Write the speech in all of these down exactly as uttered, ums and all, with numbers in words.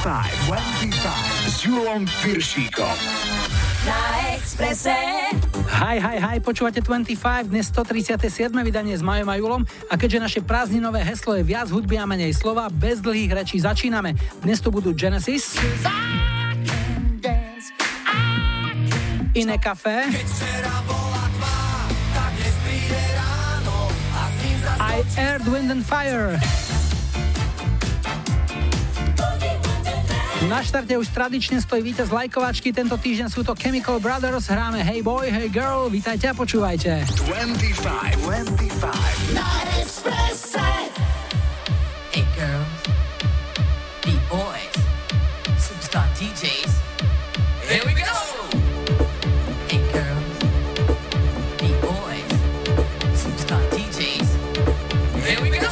dvadsaťpäť s Julom Piršíkom. Na Expresse. Haj, haj, haj, počúvate dvadsaťpäť, dnes stotridsiate siedme vydanie s Majom a Julom a keďže naše prázdninové heslo je viac hudby a menej slova, bez dlhých rečí začíname. Dnes tu budú Genesis, Iné kafe, aj Earth, Wind and Fire. Na štarte už tradične stojí víťaz lajkovačky, tento týždeň sú to Chemical Brothers, hráme Hey Boy, Hey Girl, vítajte a počúvajte. dvadsaťpäť, dvadsaťpäť na Expresse. Hey girls, hey boys, superstar dí džejs, here we go! Hey girls, hey boys, superstar dí džejs, here we go!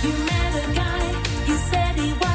You met a guy, you said he was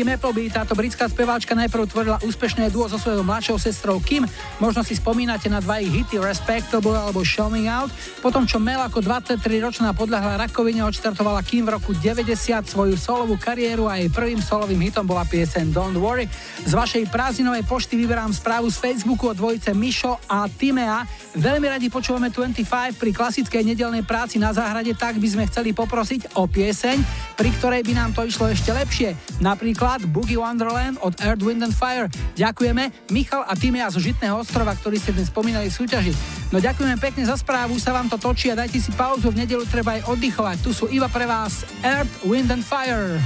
Appleby, táto britská speváčka najprv tvorila úspešné duo so svojou mladšou sestrou Kim. Možno si spomínate na dva ich hity Respectable alebo Show Me Out. Potom, čo Mel ako dvadsaťtriročná podľahla rakovine, odštartovala Kim v roku deväťdesiat svoju solovú kariéru a jej prvým solovým hitom bola pieseň Don't Worry. Z vašej prázdninovej pošty vyberám správu z Facebooku od dvojice Mišo a Timea. Veľmi radi počúvame dvadsaťpäť pri klasickej nedelnej práci na záhrade, tak by sme chceli poprosiť o pieseň, pri ktorej by nám to išlo ešte lepšie. Napríklad Boogie Wonderland od Earth, Wind and Fire. Ďakujeme. Michal a Timea zo Žitného ostrova, ktorí ste dnes spomínali v súťaži. No ďakujeme pekne za správu, sa vám to točí a dajte si pauzu, v nedeľu treba aj oddychovať. Tu sú iba pre vás Earth, Wind and Fire.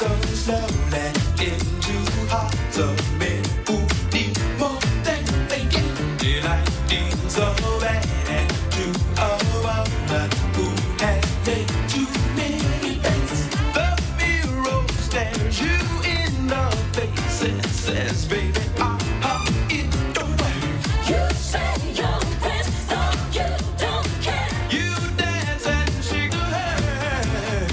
So slowly into our love, men who need more than they get. Daylight is already to a woman who has made too many bets. The mirror stares you in the face and says, baby, I have it the way. You say your friends, so you don't care. You dance and shake your head.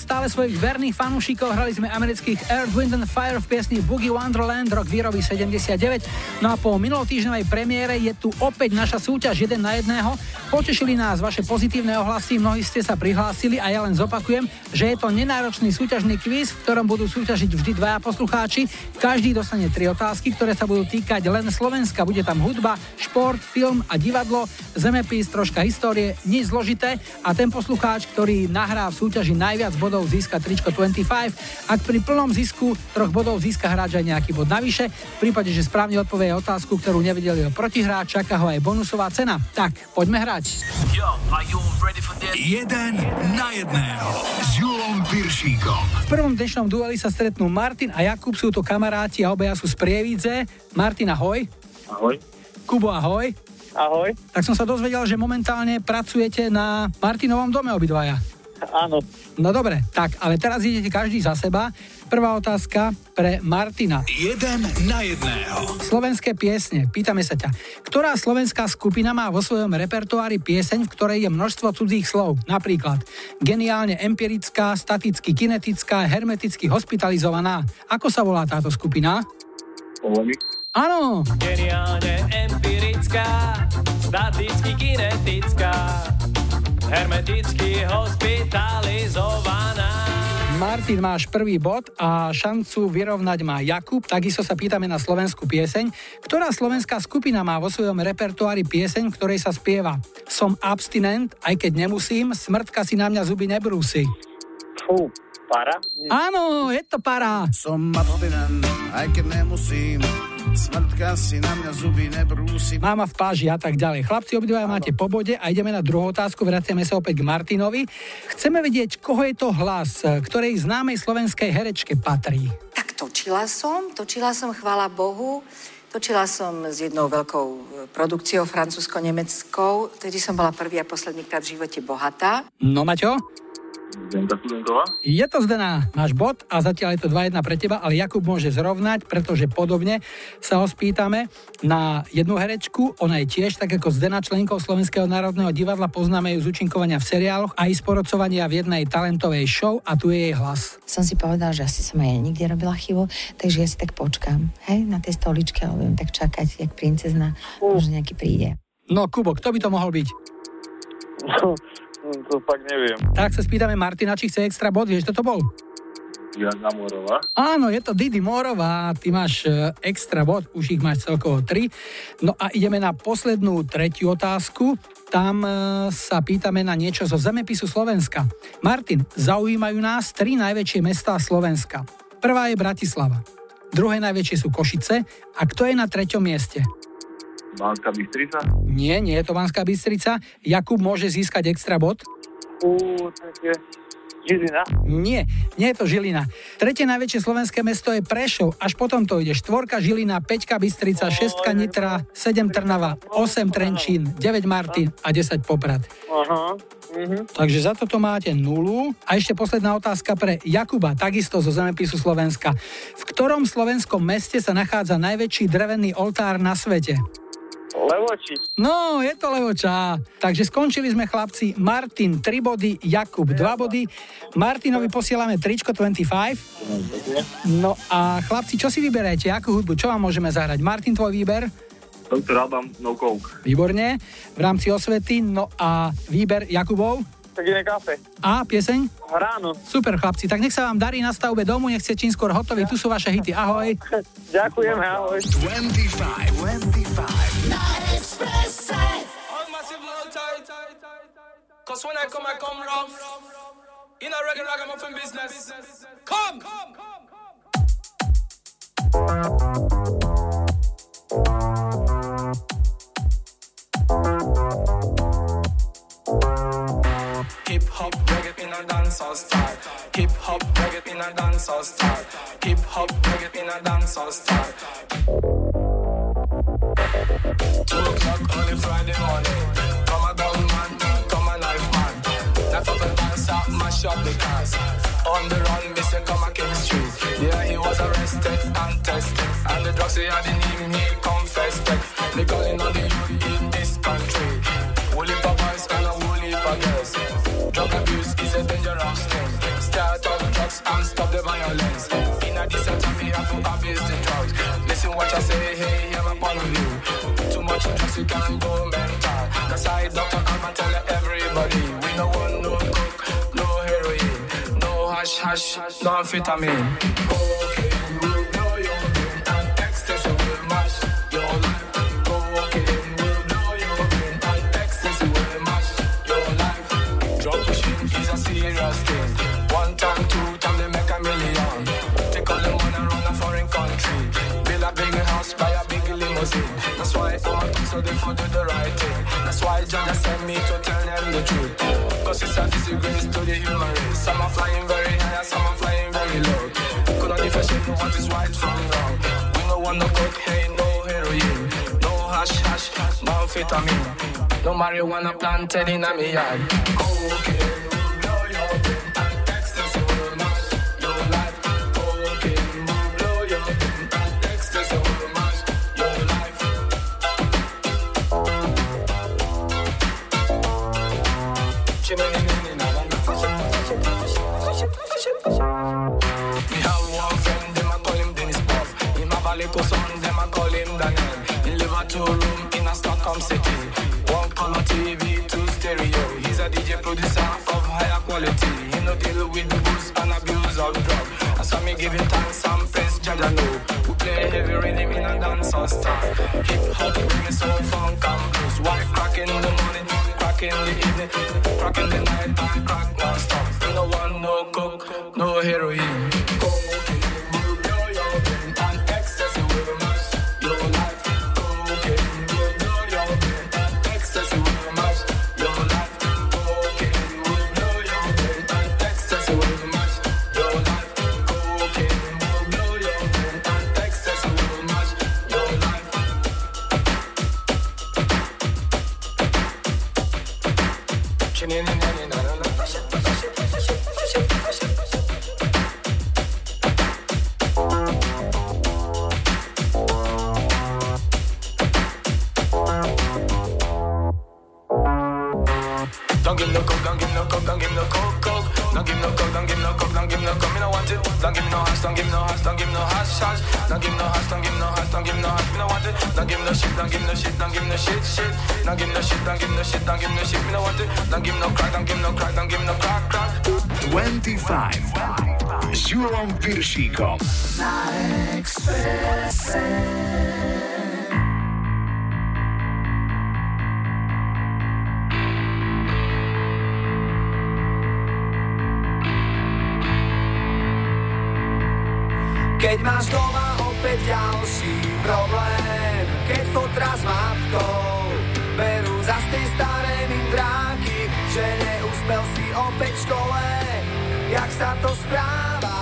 stále svojich verných fanúšikov. Hrali sme amerických Earth, Wind and Fire v piesni Boogie Wonderland, rok výroby sedemdesiatdeväť. No a po minulotýždňovej premiére je tu opäť naša súťaž jeden na jedného. Potešili nás vaše pozitívne ohlasy, mnohí ste sa prihlásili a ja len zopakujem, že je to nenáročný súťažný kvíz, v ktorom budú súťažiť vždy dvaja poslucháči. Každý dostane tri otázky, ktoré sa budú týkať len Slovenska. Bude tam hudba, šport, film a divadlo, zemepis, troška histórie, nič zložité a ten poslucháč, ktorý nahrá v súťaži najviac bodov, získa tričko dvadsaťpäť. Ak pri plnom zisku troch bodov získa hráč aj nejaký bod navyše, v prípade, že správne odpovie otázku, ktorú nevedeli o protihráč, čaká ho aj bonusová cena. Tak, poďme hrať. Yo, are you ready for this? Jeden na jedného s Julom Piršíkom. V prvom dnešnom dueli sa stretnú Martin a Jakub, sú to kamaráti a obaja sú z Prievidze. Martin, ahoj. Ahoj. Kubo, ahoj. Ahoj. Tak som sa dozvedel, že momentálne pracujete na Martinovom dome obidvaja. Áno. No dobre, tak, ale teraz idete každý za seba. Prvá otázka pre Martina. Jeden na jedného. Slovenské piesne. Pýtame sa ťa. Ktorá slovenská skupina má vo svojom repertoári pieseň, v ktorej je množstvo cudzích slov? Napríklad geniálne empirická, staticky kinetická, hermeticky hospitalizovaná. Ako sa volá táto skupina? Polemik. Áno. Geniálne empirická, staticky kinetická, hermeticky hospitalizovaná. Martin, máš prvý bod a šancu vyrovnať má Jakub. Takisto sa pýtame na slovenskú pieseň. Ktorá slovenská skupina má vo svojom repertoári pieseň, v ktorej sa spieva Som abstinent, aj keď nemusím, smrtka si na mňa zuby nebrúsi? Fú, Pára? Áno, je to Pára. Som abstinent, aj keď nemusím, smrtka si na mňa zuby nebrúsi. Máma v páži a tak ďalej. Chlapci, obidvaja máte po bode a ideme na druhú otázku. Vraciame sa opäť k Martinovi. Chceme vedieť, koho je to hlas, ktorej známej slovenskej herečke patrí. Tak točila som, točila som, chvála Bohu, točila som s jednou veľkou produkciou francúzsko-nemeckou. Vtedy som bola prvý a posledný krát v živote bohatá. No, Maťo? Je to Zdena, náš bod a zatiaľ je to dva jedna pre teba, ale Jakub môže zrovnať, pretože podobne sa ho spýtame na jednu herečku, ona je tiež tak ako Zdena členkou Slovenského národného divadla, poznáme ju z účinkovania v seriáloch a i z porodcovania v jednej talentovej show a tu je jej hlas. Som si povedal, že asi som aj nikde robila chybu, takže ja si tak počkám, hej, na tej stoličke, ale budem tak čakať, jak princezna, uh. možno nejaký príde. No Kubo, kto by to mohol byť? No. To fakt neviem. Tak sa spýtame Martina, či chce extra bod. Vieš, kto to bol? Didi Morová. Áno, je to Didi Morová. Ty máš extra bod, už ich máš celkovo tri. No a ideme na poslednú, tretiu otázku. Tam sa pýtame na niečo zo zemepisu Slovenska. Martin, zaujímajú nás tri najväčšie mestá Slovenska. Prvá je Bratislava. Druhé najväčšie sú Košice. A kto je na treťom mieste? Banská Bystrica? Nie, nie je to Banská Bystrica. Jakub môže získať extra bod. Uuu, také... Žilina? Nie, nie je to Žilina. Tretie najväčšie slovenské mesto je Prešov. Až potom to ide. Štvorka Žilina, Peťka Bystrica, o, šestka Nitra, sedem Trnava, osem Trenčín, deväť Martin a desať Poprad. Aha. Mhm. Takže za toto máte nulu. A ešte posledná otázka pre Jakuba, takisto zo zemepisu Slovenska. V ktorom slovenskom meste sa nachádza najväčší drevený oltár na svete? Levoči. No, je to Levoča. Takže skončili sme, chlapci. Martin tri body, Jakub dva body. Martinovi posielame tričko dvadsaťpäť. No a chlapci, čo si vyberete? Akú hudbu? Čo vám môžeme zahrať? Martin, tvoj výber? doktor Adam, No Coke. Výborne. V rámci osvety. No a výber Jakubov? Tak iné kafe. A pieseň? Ráno. Super, chlapci. Tak nech sa vám darí na stavbe domu, nech ste čím skôr hotoví. Tu sú vaše hity. Ahoj. Ďakujem, ahoj. dvadsaťpäť, dvadsaťpäť. All massive love tight, cause when I come, I come rough. In a reggae ragamuffin business. Come! Come, come, come, come. Hip hop reggae in a dancehall style. Hip hop reggae in a dancehall style. Hip hop reggae in a dancehall style. Two o'clock on a Friday morning. Come a down man, come a life man. That's up and dance up, mash up the cars. On the run, me say come a King Street. Yeah, he was arrested and tested. And the drugs he had in him, he confessed it. They calling on the youth in this country. Woolly for boys and a woolly for girls. Drug abuse is a dangerous thing. Start and stop the violence. In a decent time, you have to abuse the drugs. Listen what I say, hey, I'm a part of you. Too much drugs, you can go mental. That's why doctor, I'm a tell everybody. We no want no coke, no heroin, no hash, hash, no amphetamine. Okay, we'll blow your brain and ecstasy will mash your life. One time, two time, they make a million. Take all the money and run a foreign country. Build a big house, buy a big limousine. That's why I'm a king, so they do the right thing. That's why Jah sent me to tell them the truth. Cause it's a disgrace to the human race. Some are flying very high, some are flying very low. Could not differentiate what is right from wrong. We no want no cocaine, no heroin, no hash, hash, no amphetamine, no marijuana planted in a me yard. Cocaine. Son, them I call him Daniel. He live at two room in a Stockholm city. One color T V, two stereo. He's a D J producer of higher quality. He no deal with booze and abuse of drug. I saw me giving time some friends, Jaja know. We play heavy rhythm in a dance or stuff. Hip hop, bring soul, funk and blues. White crack in the morning, crack in the evening, crack in the night and crack non-stop. You no want no coke, no heroin. Bystrica. Keď máš doma opäť ďalší problém, keď fotra s matkou berú zas tej starej mindráky, že neúspel si opäť v škole, jak sa to správa?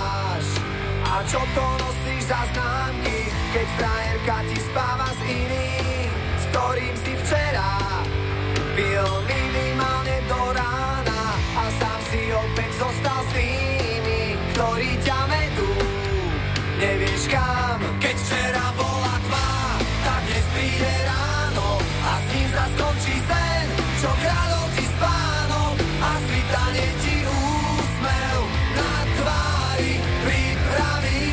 A čo to nosíš za známky, keď frajerka ti spáva s iným, s ktorým si včera byl minimálne do rána a sám si opäť zostal s tými, ktorí ťa vedú, nevieš kam. Keď včera bola tma, tak dnes príde ráno a s ním zas končí sen, čo kradol ti spánok a svitanie ti úsmev na tvári pripraví.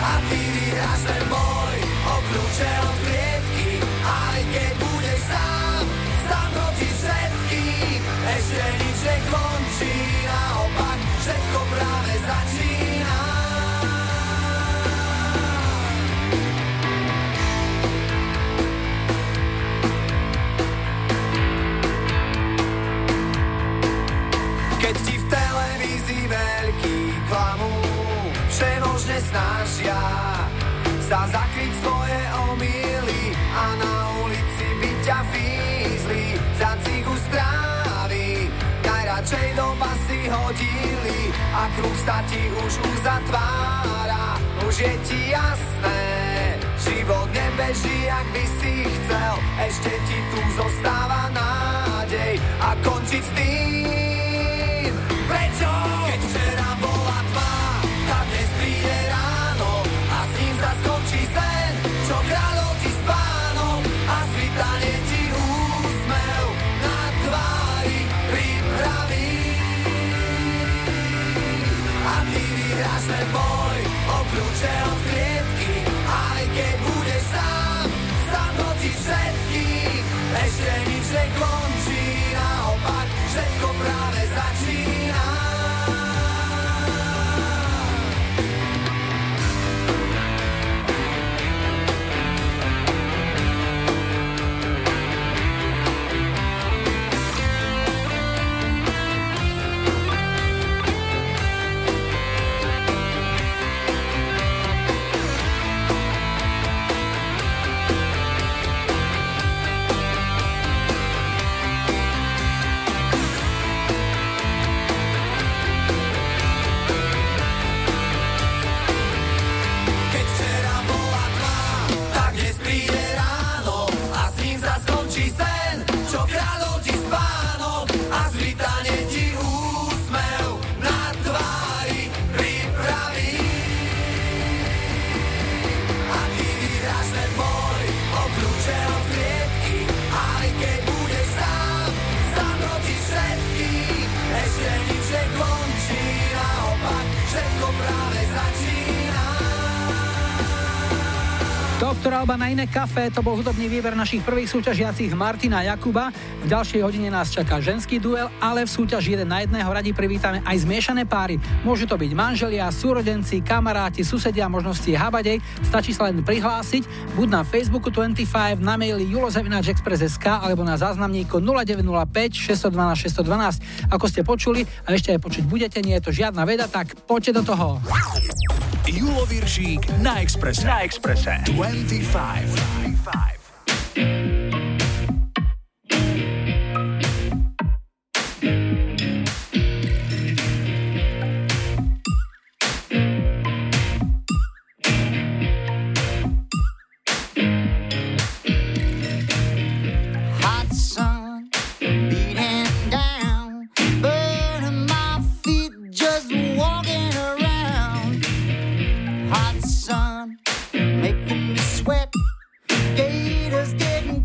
A ty vyhráš ten boj o kľúče od klietky, aj keď budeš sám, sám proti všetkým. Ešte nič nekončí, naopak všetko práve začína. Keď ti v televízii veľký klamú, všemožne snažia sa zakryť svoje omýly a na ulici by ťa fízli, za cigu strávy najradšej doma si hodili a kruh sa ti už uzatvára. Už je ti jasné, život nebeží, ak by si chcel, ešte ti tu zostáva nádej a končiť s tým. Prečo? Keď včera bola tma, tak dnes príde ráno a s ním zas končí sen, čo kradol ti spánok a svitanie ti úsmev na tvári pripraví. sme boj o kľúče od klietky, aj keď budeš sám, zablodíš všetkých. Ešte nič nekončí, naopak všetko práve začína. Ktorá oba na iné kafe, to bol hudobný výber našich prvých súťažiacich Martina a Jakuba. V ďalšej hodine nás čaká ženský duel, ale v súťaži jeden na jedného radi privítame aj zmiešané páry. Môžu to byť manželia, súrodenci, kamaráti, susedia, možnosti habadej. Stačí sa len prihlásiť, buď na Facebooku dvadsaťpäť, na maili julo zavináč express bodka es ká alebo na záznamníku nula deväť nula päť šesť jedna dva šesť jedna dva. Ako ste počuli a ešte aj počuť budete, nie je to žiadna veda, tak poďte do toho. Julo Viršík na Expresse. Na Expresse. dvadsaťpäť. dvadsaťpäť. Gators getting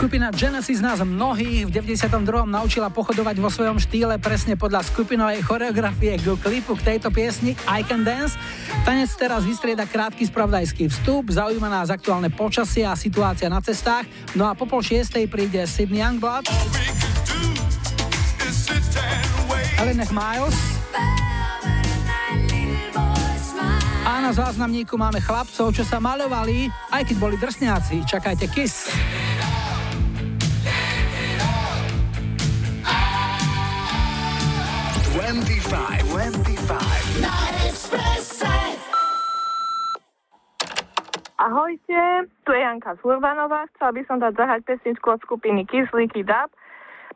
Skupina Genesis nás mnohých v deväťdesiatom druhom naučila pochodovať vo svojom štýle presne podľa skupinovej choreografie k klipu k tejto piesni I Can Dance. Tanec teraz vystrieda krátky spravodajský vstup, zaujíma nás aktuálne počasie a situácia na cestách. No a po pol šiestej príde Sydney Youngblood. Ellen Miles. A na záznamníku máme chlapcov, čo sa maľovali, aj keď boli drsňáci. Čakajte Kiss. dvadsaťpäť, dvadsaťpäť na Expresse. Ahojte, tu je Janka z Urbanová. Chcela by som dať zahrať pesničku od skupiny Kiss Lick It Up.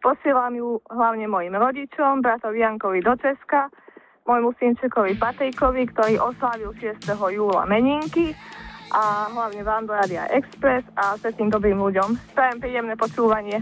Posielam ju hlavne mojim rodičom, bratovi Jankovi do Česka, môjmu synčekovi Patejkovi, ktorý oslávil šiesteho júla meninky, a hlavne vám do Rádia Express a všetkým dobrým ľuďom. Prajem príjemné počúvanie.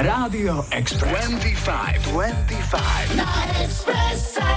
Radio Express dvadsaťpäť dvadsaťpäť na Expresse.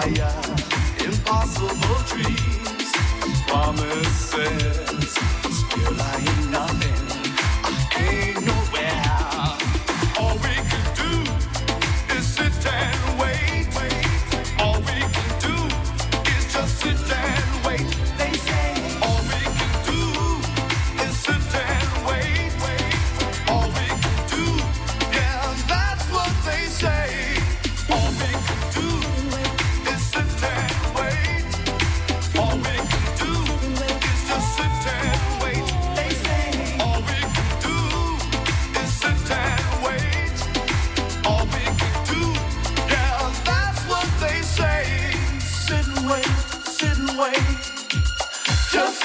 fire, impossible dreams, promises, still I ain't nothing, I ain't nowhere, all we can do is sit and wait, all we can do is just sit and wait, they say, all we can do is sit and wait, all we can do, yeah, that's what they say, all we can do is sit and wait, all we can do is just sit and wait, they say, all we can do is sit and wait, all we can do, yeah, that's what they say, sit and wait, sit and wait, just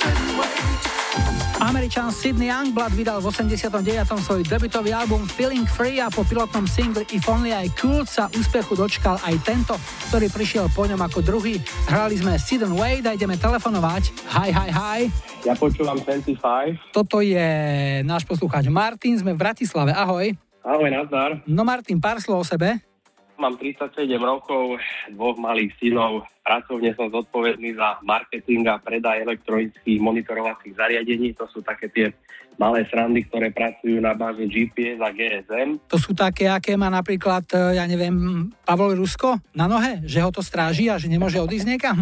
sit and wait. Američan Sidney Youngblood vydal v osemdesiatom deviatom svoj debutový album Feeling Free a po pilotnom single If Only I Could sa úspechu dočkal aj tento, ktorý prišiel po ňom ako druhý. Hrali sme Sit and Wait a ideme telefonovať. Hi, hi, hi. Ja počúvam dvadsaťpäť. Toto je náš poslucháč Martin, sme v Bratislave. Ahoj. Ahoj, nazdar. No Martin, pár slov o sebe. Mám tridsaťsedem rokov, dvoch malých synov. Pracovne som zodpovedný za marketing a predaj elektronických monitorovacích zariadení. To sú také tie malé srandy, ktoré pracujú na báze G P S a G S M. To sú také, aké má napríklad, ja neviem, Pavol Rusko na nohe? Že ho to stráži a že nemôže odísť niekam?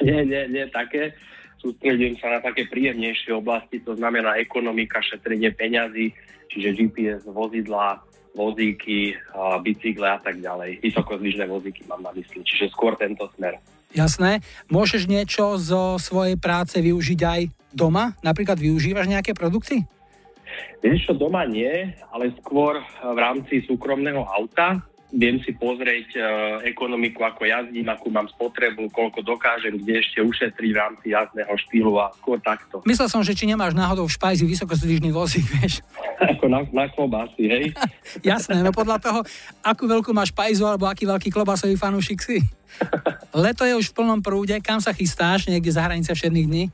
nie, nie, nie, také. Sústredím sa na také príjemnejšie oblasti, to znamená ekonomika, šetrenie peňazí, čiže G P S, vozidlá, vozíky, bicykle a tak ďalej. Vysokozližné vozíky mám na mysli, čiže skôr tento smer. Jasné. Môžeš niečo zo svojej práce využiť aj doma? Napríklad využívaš nejaké produkty? Vieš čo, doma nie, ale skôr v rámci súkromného auta. Viem si pozrieť e, ekonomiku, ako jazdím, akú mám spotrebu, koľko dokážem, kde ešte ušetriť v rámci jazdného štýlu a skôr takto. Myslel som, že či nemáš náhodou v špajzi vysokozdvižný vozík, vieš? Ako na, na klobásy, hej? Jasné, no podľa toho, akú veľkú máš špajzu alebo aký veľký klobásový fanúšik si. Leto je už v plnom prúde, kam sa chystáš niekde za hranice všetných dní?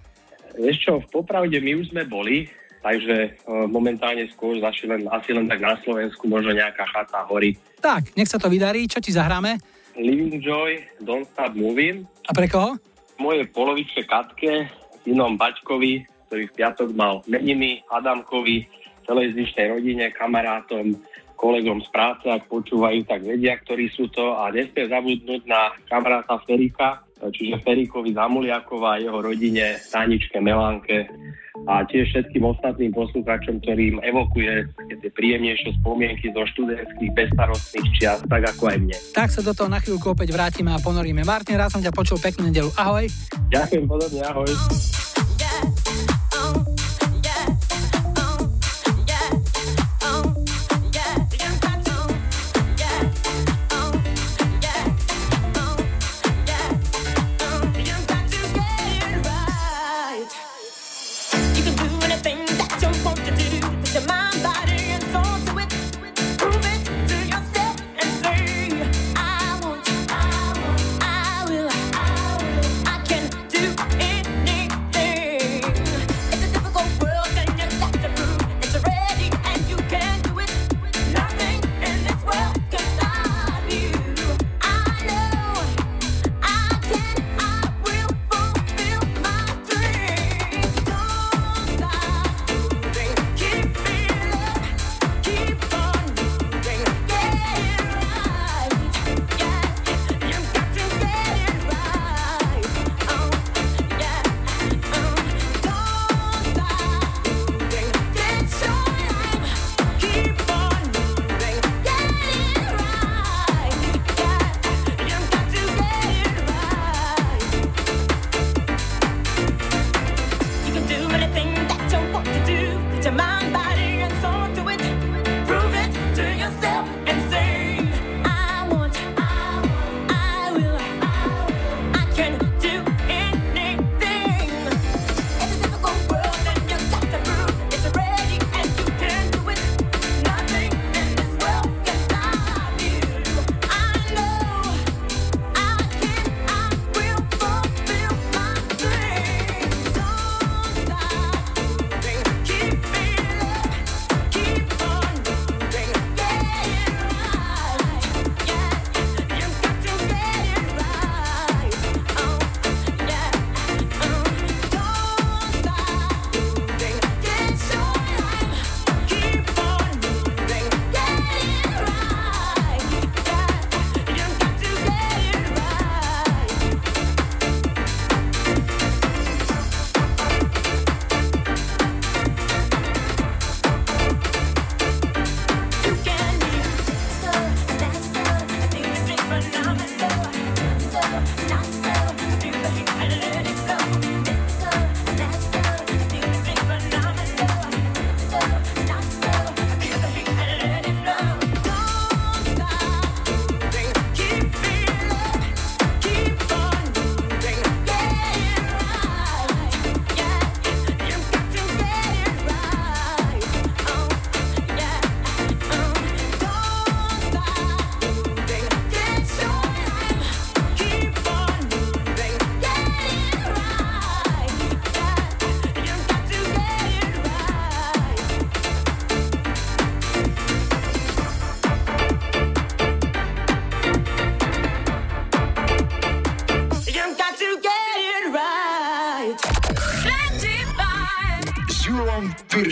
Vieš čo, v popravde my už sme boli, takže momentálne skôr zašiel asi len tak na Slovensku, možno nejaká chata horí. Tak, nech sa to vydarí, čo ti zahráme? Living Joy, Don't Stop Moving. A pre koho? Moje polovičke Katke, synom Baťkovi, ktorý v piatok mal meniny, Adamkovi, celej zvyšnej rodine, kamarátom, kolegom z práce, ak počúvajú, tak vedia, ktorí sú to. A nesmie zabudnúť na kamaráta Ferika, čiže Ferikovi Zamuliakova a jeho rodine, Taničke, Melanke a tiež všetkým ostatným poslucháčom, ktorým evokuje tie príjemnejšie spomienky zo študentských bezstarostných čias, tak ako aj mne. Tak sa do toho na chvíľku opäť vrátime a ponoríme. Martin, rád som ťa počul, peknú nedeľu. Ahoj. Ďakujem podobne, ahoj. Anything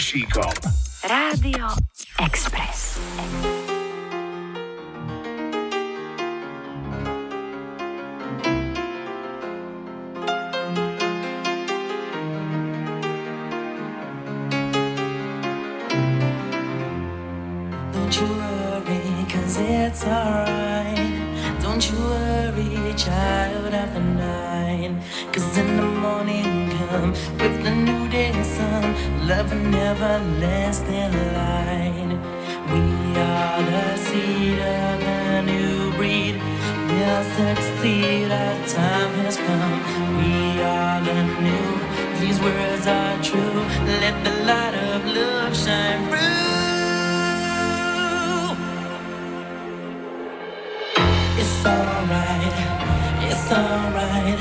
Košíkom. Rádio Express. Don't you worry, 'cause it's alright. Don't you worry, child of the night. 'Cause in the morning come with the new day sun. Love and everlasting light. We are the seed of a new breed. We'll succeed, our time has come. We are the new, these words are true. Let the light of love shine through. It's alright, it's alright,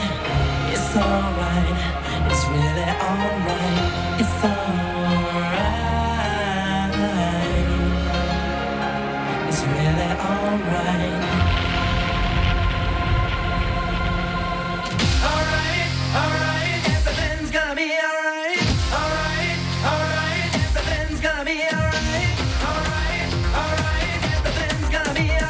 it's alright, it's really alright, it's alright, it's really alright. Alright, alright, everything's gonna be alright. Alright, alright, everything's gonna be alright. Alright, alright, everything's gonna be alright.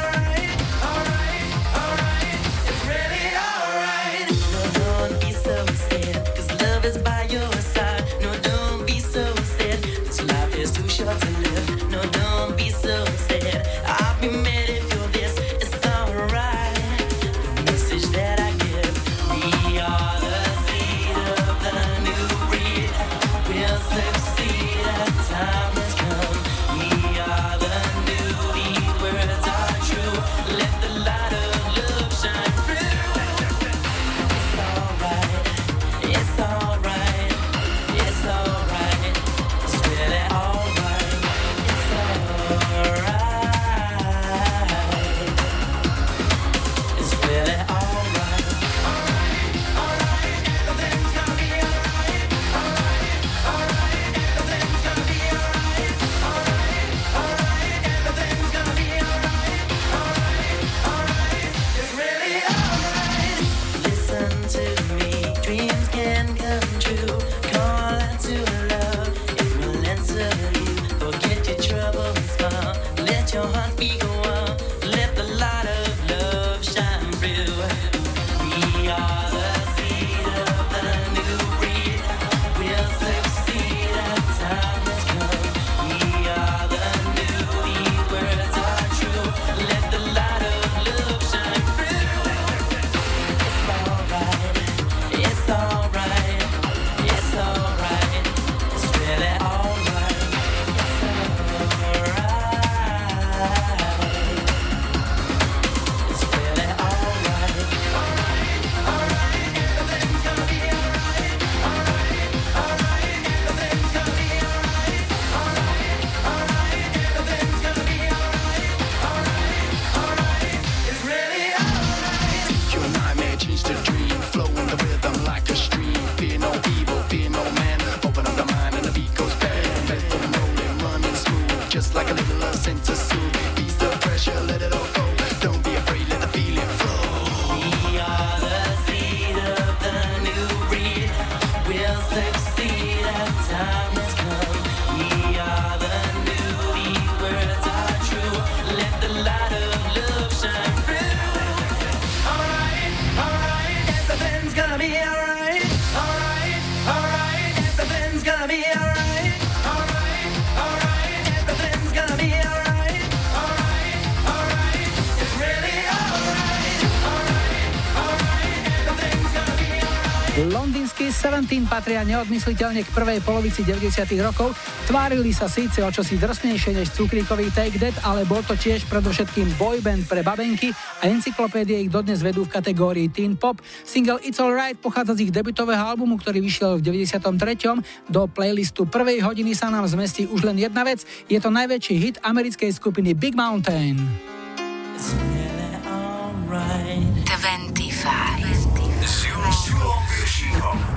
sedemnásť patria neodmysliteľne k prvej polovici deväťdesiatych rokov. Tvárili sa síce o čosi drsnejšie než cukríkový Take That, ale bol to tiež predovšetkým boyband pre babenky a encyklopédie ich dodnes vedú v kategórii Teen Pop. Single It's Alright pochádza z ich debutového albumu, ktorý vyšiel v deväťdesiatom treťom. Do playlistu prvej hodiny sa nám zmestí už len jedna vec. Je to najväčší hit americkej skupiny Big Mountain.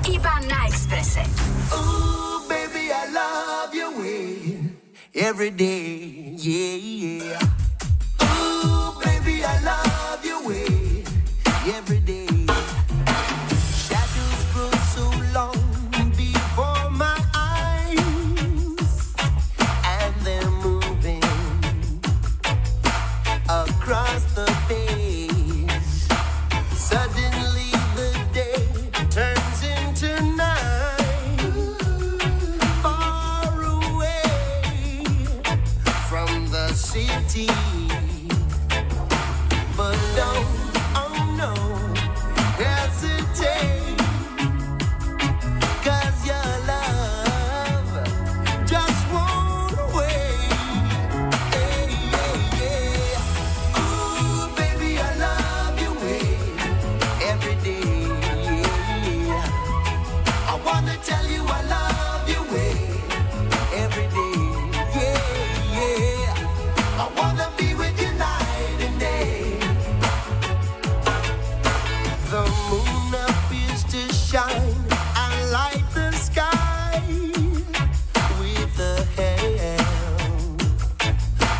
Iba na Expresse. Ooh, baby, I love your way every day, yeah, yeah. Ooh, baby, I love your way every day. Shadows grow so long before my eyes. city. But don't, oh no, hesitate, 'cause your love just won't wait. Hey, hey, yeah. Ooh, baby, I love your way every day. I wanna tell you I love your way every day. Yeah, yeah. I wanna be with you night and day. The moon appears to shine and light the sky with the help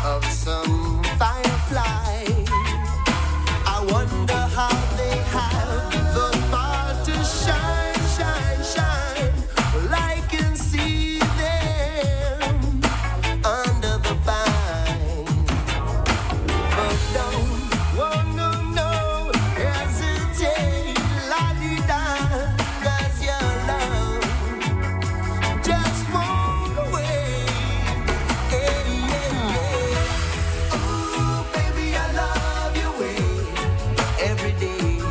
of some firefly. I wonder how they have the power to shine, shine, shine. Well, I can see them under the vine. But don't, oh no, no, hesitate, la-di-da, 'cause your love just won't wait. Yeah, yeah, yeah. Ooh, baby, I love your way every day. I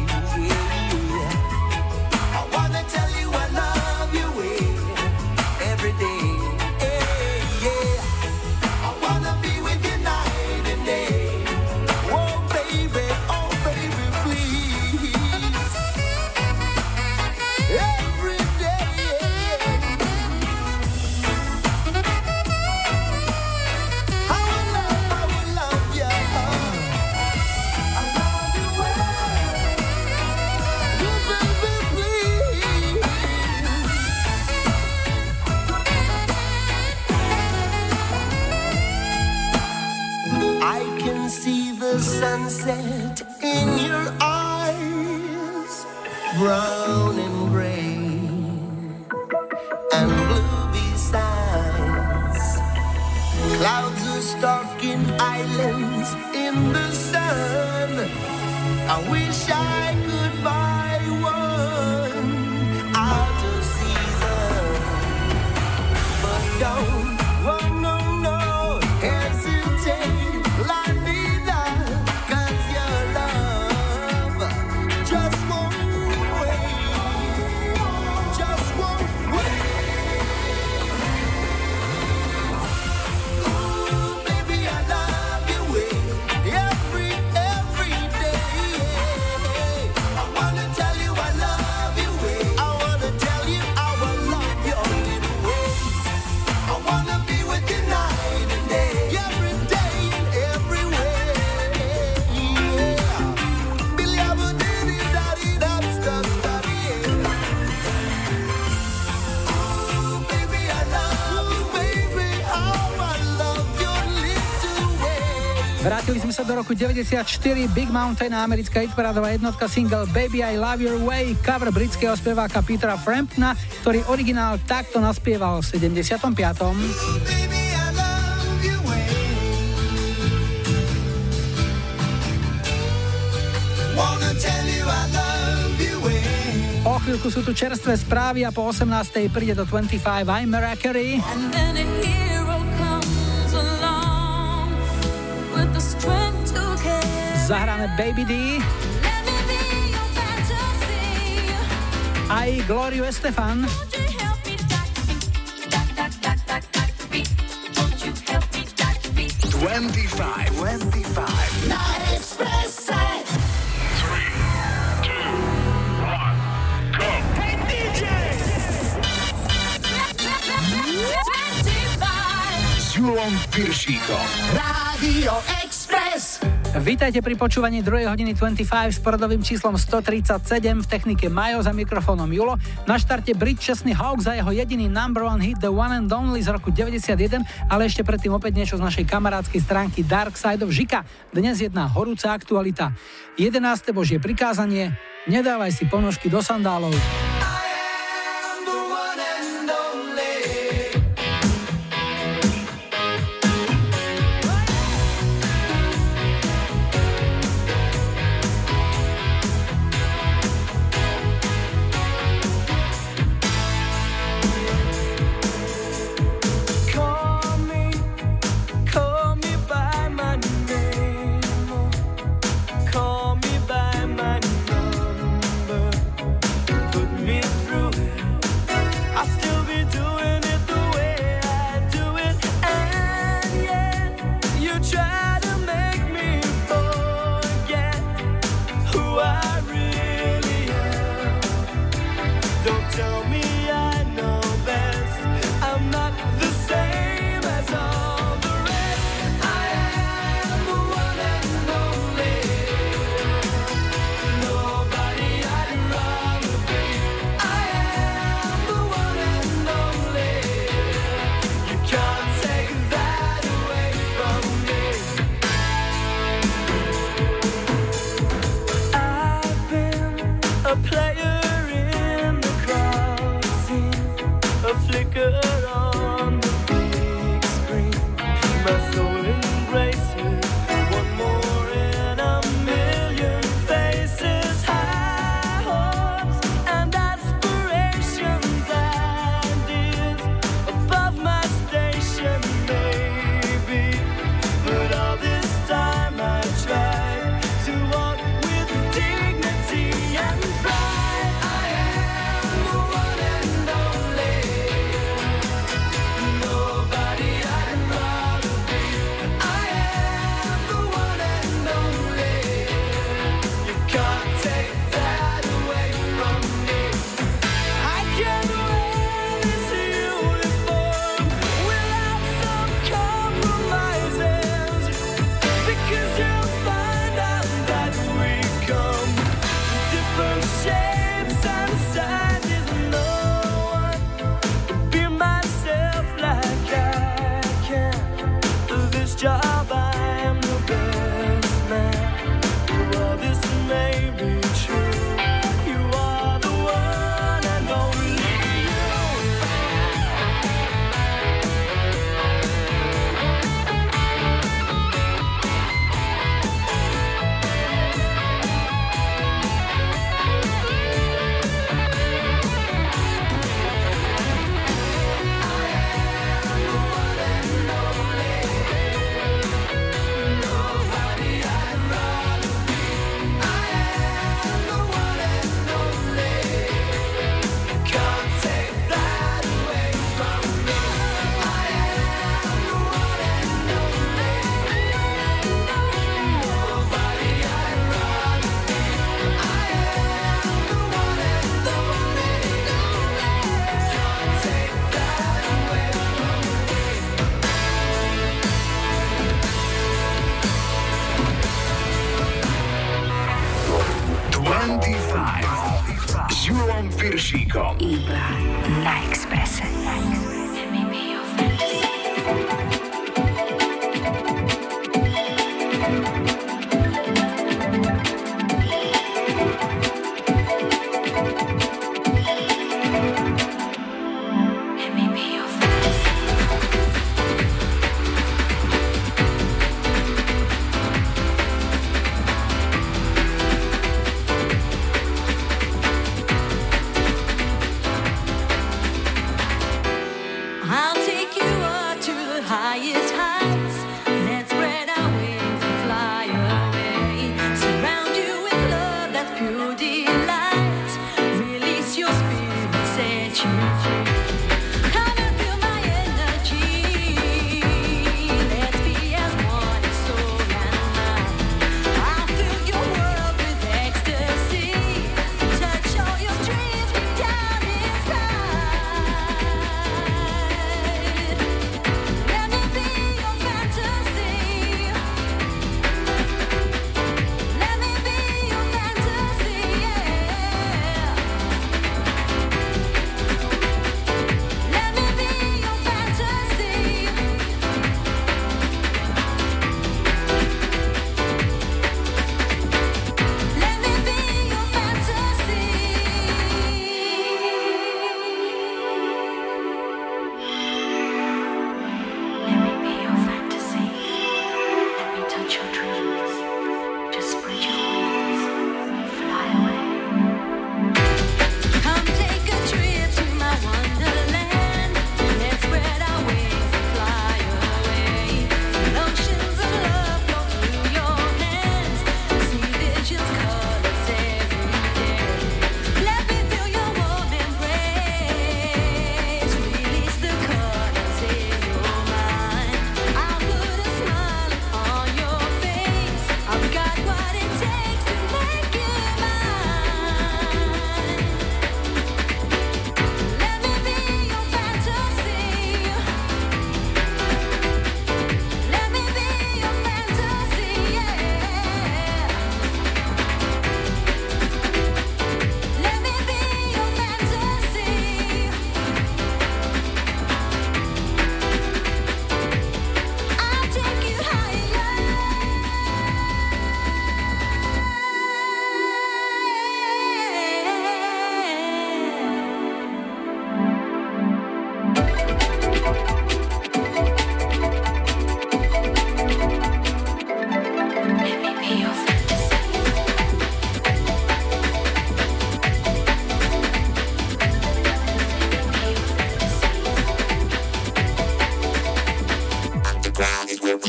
wanna tell you I love your way every day. Yeah, yeah. I wanna be with you night and day. Oh baby, oh baby, please. Every day. I will love, I will love you. I love you well. You baby, please. I can see the sunset in your eyes, brown and gray and blue besides. Clouds are stalking islands in the sun. I wish I could buy one out of season. But don't, oh no, no, hesitate, la vida, 'cause your love just won't wait, just won't wait. Ooh, baby, I love your way every, every day. I wanna tell you I love your way. I wanna tell you I will love your little ways. I wanna be with you night and day, every day and every way. Yeah, believe it, did it, daddy, that's the story. Ooh, baby, I love you, baby, how I love your little way. Vrátili sme sa do roku deväťdesiatštyri, Big Mountain a americká hitparádová jednotka, single Baby I Love Your Way, cover britského speváka Petera Framptona, ktorý originál takto naspieval v sedemdesiatom piatom Ooh, baby, I love your way. Wanna tell you I love your way. O chvíľku sú tu čerstvé správy a po osemnástej príde do dvadsaťpäť aj Mariah Carey. And then a hero comes along with the strength to carry. Zahráme Baby D, Let me be your fantasy. aj Gloriu Estefan. Won't you help me rock the beat? Rock, rock, rock, rock, rock the beat. Won't you help me rock the beat? dvadsaťpäť, dvadsaťpäť. Not express it. Hey dí džej! dvadsaťpäť. S Julom Piršíkom. Radio Express. Vítajte pri počúvaní druhej hodiny dvadsaťpäť s poradovým číslom stotridsaťsedem, v technike Majo, za mikrofónom Julo. Na štarte Brit Chesney Hawk za jeho jediný number one hit The One and Only z roku deväťdesiatjeden, ale ešte predtým opäť niečo z našej kamarádskej stránky Dark Side of Žika. Dnes jedna horúca aktualita. jedenáste Božie prikázanie, nedávaj si ponožky do sandálov. I am the one and only. Call me, call me by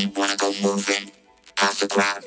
keep radical moving off the ground.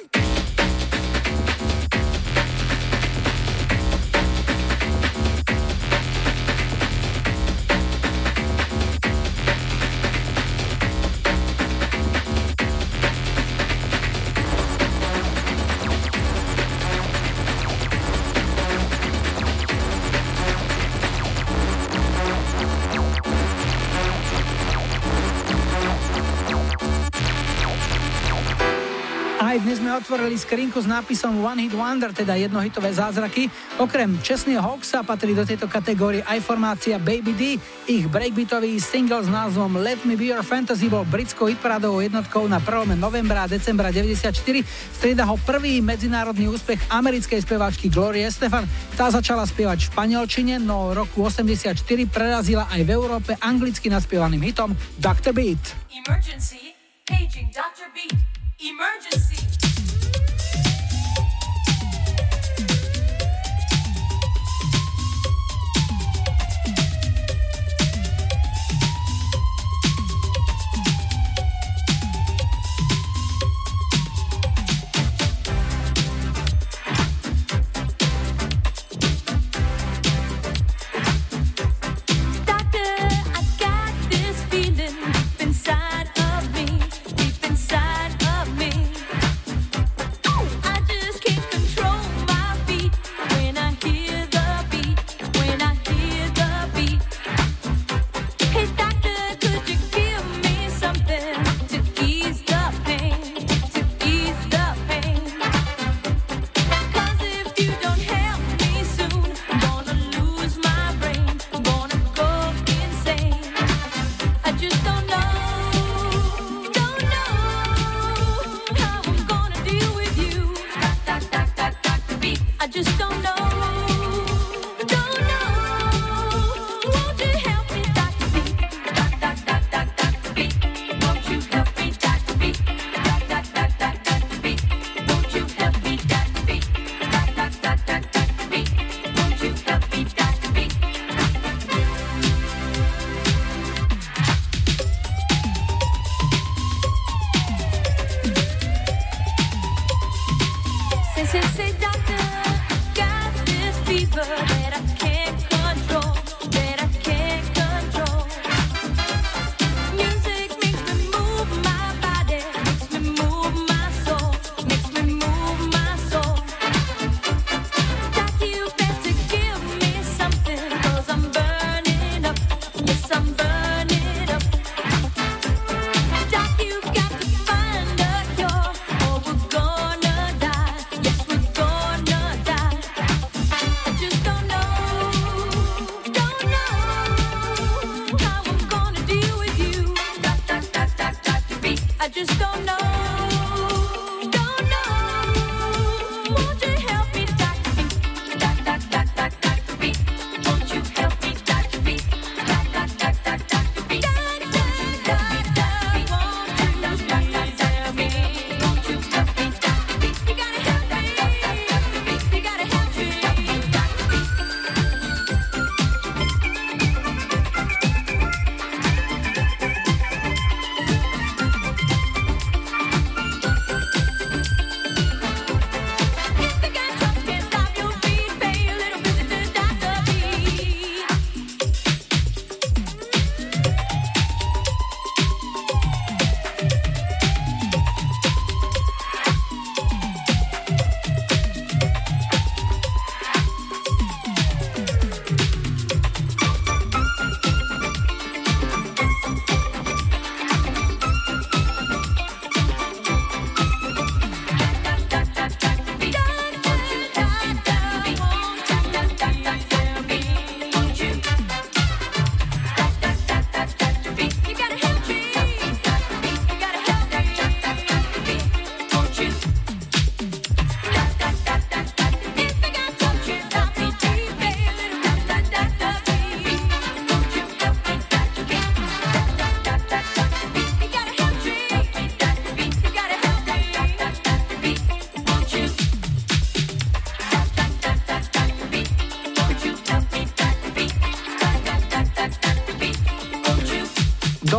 Aj dnes sme otvorili skrinku s nápisom One Hit Wonder, teda jednohitové zázraky. Okrem Česného Hawksa patrí do tejto kategórie aj formácia Baby D. Ich breakbeatový single s názvom Let Me Be Your Fantasy bol britskou hitparádovou jednotkou na prvého novembra a decembra deväťdesiatštyri. Strieda ho prvý medzinárodný úspech americkej speváčky Glorie Estefan. Tá začala spievať v španielčine, no v roku osemdesiatštyri prerazila aj v Európe anglicky naspievaným hitom doktor Beat. Emergency, paging doktor Beat. Emergency.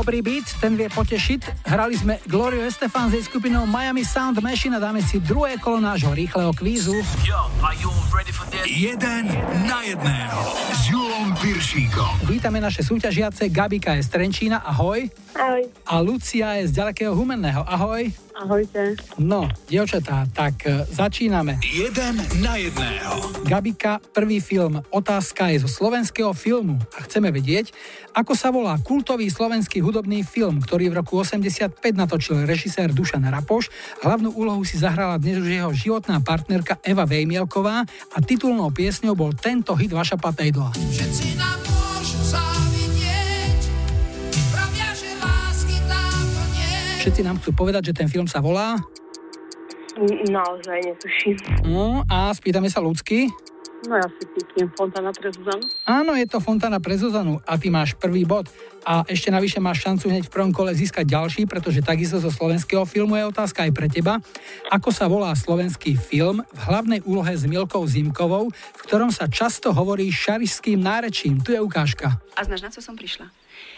dobrý beat, ten vie potešiť. Hrali sme Gloriu Estefan s jej skupinou Miami Sound Machine a dáme si druhé kolo nášho rýchleho kvízu. Yo, are you ready for this? Jeden na jedného s Julom Piršíkom. Vítame naše súťažiace, Gabika je z Trenčína, ahoj. Ahoj. A Lucia je z ďalekého Humenného, ahoj. Ahojte. No, dievčatá, tak začíname. Jeden na jedného. Gabika, prvý film. Otázka je zo slovenského filmu a chceme vedieť, ako sa volá kultový slovenský hudobný film, ktorý v roku osemdesiatpäť natočil režisér Dušan Rapoš. Hlavnú úlohu si zahrala dnes už jeho životná partnerka Eva Vejmielková a titulnou piesňou bol tento hit Vaša Patejdla. Všetci nám môžu závidieť, pravia, že lásky nám to nie. Všetci nám chcú povedať, že ten film sa volá? Naozaj netuším. No a spýtame sa ľudsky. No ja si pýtam Fontána pre Zuzanu. Áno, je to Fontána pre Zuzanu a ty máš prvý bod. A ešte navyše máš šancu hneď v prvom kole získať ďalší, pretože takisto zo slovenského filmu je otázka aj pre teba. Ako sa volá slovenský film v hlavnej úlohe s Milkou Zimkovou, v ktorom sa často hovorí šarišským nárečím? Tu je ukážka. A znaš, na co som prišla?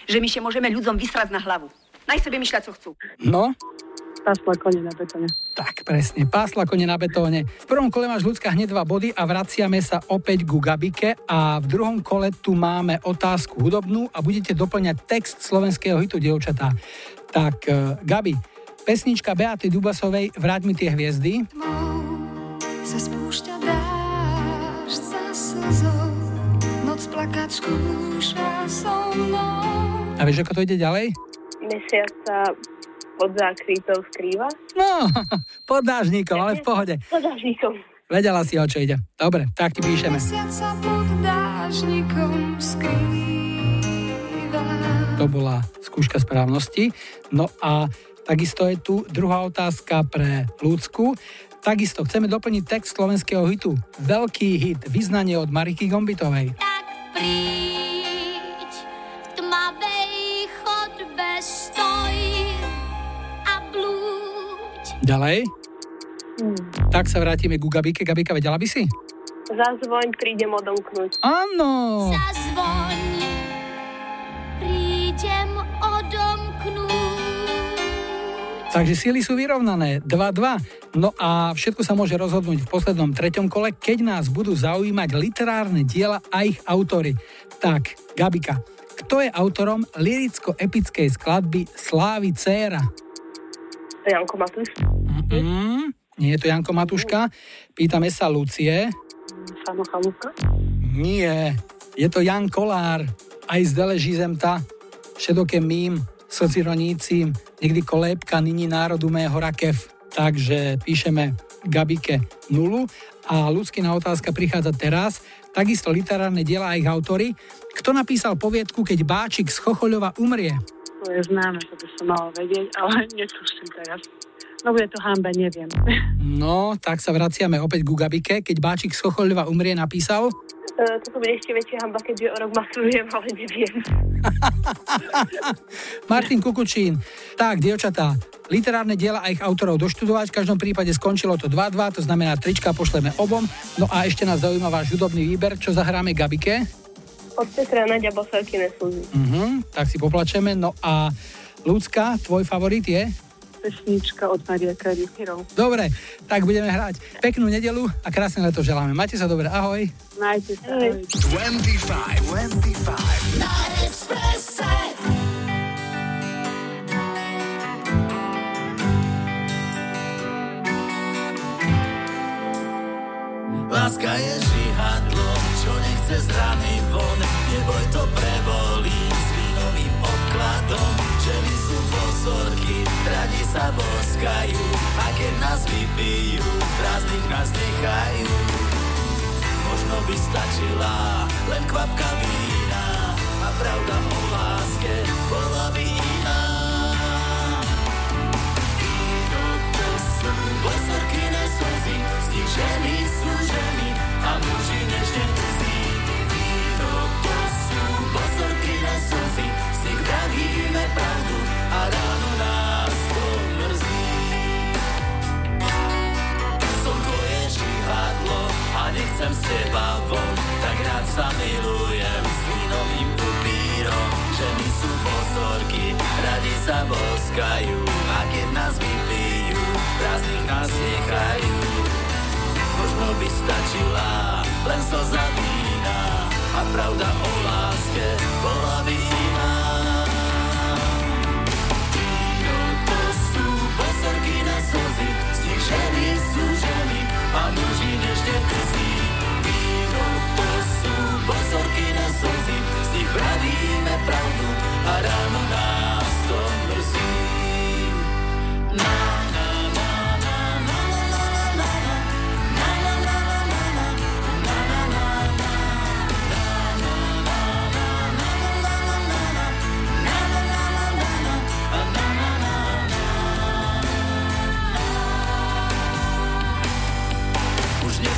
Že my še môžeme ľuďom vysrať na hlavu. Naj sebe myšľať, co chcú. No? Pásla konie na betóne. Tak, presne. Pásla konie na betóne. V prvom kole máš ľudská hneď dva body a vraciame sa opäť ku Gabike a v druhom kole tu máme otázku hudobnú a budete doplňať text slovenského hitu, dievčatá. Tak, Gabi, pesnička Beaty Dubasovej Vráť mi tie hviezdy. Sa spúšťa dážď za slzou, noc plakať skúša so mnou. A vieš, ako to ide ďalej? Mesiac sa pod zákrytou skrýva? No, pod dážnikom, ale v pohode. Pod dážnikom. Vedela si, o čo ide. Dobre, tak ti píšeme. Mesiaca pod dážnikom skrýva. To bola skúška správnosti. No a takisto je tu druhá otázka pre Ľudsku. Takisto chceme doplniť text slovenského hitu. Veľký hit, vyznanie od Mariky Gombitovej. Tak príď v tmavej chodbe stojí. Ďalej? Hmm. Tak sa vrátime ku Gabike. Gabika, vedela by si? Zazvoň, prídem odomknúť. Áno! Zazvoň, prídem odomknúť. Takže síly sú vyrovnané. dva dva. No a všetko sa môže rozhodnúť v poslednom treťom kole, keď nás budú zaujímať literárne diela a ich autory. Tak, Gabika, kto je autorom lyricko-epickej skladby Slávy dcéra? Janko Matuš. Mm-mm, nie je to Janko Matuška. Pýtame sa Lucie. Samo Chalúka? Nie, je to Jan Kolár. Aj zde leží zemta. Všetoké mým, socironícím, niekdy kolébka, nyní národu mého rakev. Takže píšeme Gabike nulu. A ľudská otázka prichádza teraz. Takisto literárne diela a ich autory. Kto napísal poviedku, keď Báčik z Chochoľova umrie? To je známe, to by som mala vedieť, ale netuším teraz. No bude to hanba, neviem. No, tak sa vraciame opäť ku Gabike. Keď Báčik z Chochoľova umrie, napísal? E, toto bude ešte väčšia hanba, keďže o rok maturujem, ale neviem. Martin Kukučín. Tak, dievčatá, literárne diela a ich autorov doštudovať. V každom prípade skončilo to dva dva, to znamená trička pošleme obom. No a ešte nás zaujíma váš hudobný výber, čo zahráme Gabike. Od Petra Nadia Boselky neslúži. Uh-huh, tak si poplačeme. No a Ľudská, tvoj favorit je? Pesnička od Maria Karikirov. Dobre, tak budeme hrať. Peknú nedelu a krásne leto želáme. Majte sa dobre, ahoj. Majte sa, ahoj. dvadsaťpäť, dvadsaťpäť na Expresse. Láska je žihadlo, čo nechce z rany von. Neboj, to prebolí s vínovým obkladom. Ženy sú pozorky, radi sa boskajú. A keď nás vypijú, prázdnych nás nechajú. Možno by stačila len kvapka vína a pravda o láske bola by iná. Víno to sú pozorky, neslúzi, z nich ženy sú ženy a muži nežne drzí. Víno to sú pozorky, neslúzi, z nich vravíme pravdu a ráno nás to mrzí. Slnko je žihadlo a nechcem s teba von, tak rád sa milujem s vínovým upírom. Ženy sú pozorky, nás nechajú. Možno by stačila len slza vína a pravda o láske bola by iná. Víno to sú pozorky na slzy, z nich ženy sú ženy a muži ešte krzí. Víno to sú pozorky na slzy, z nich vravíme pravdu a ráno nás to mrzí. Na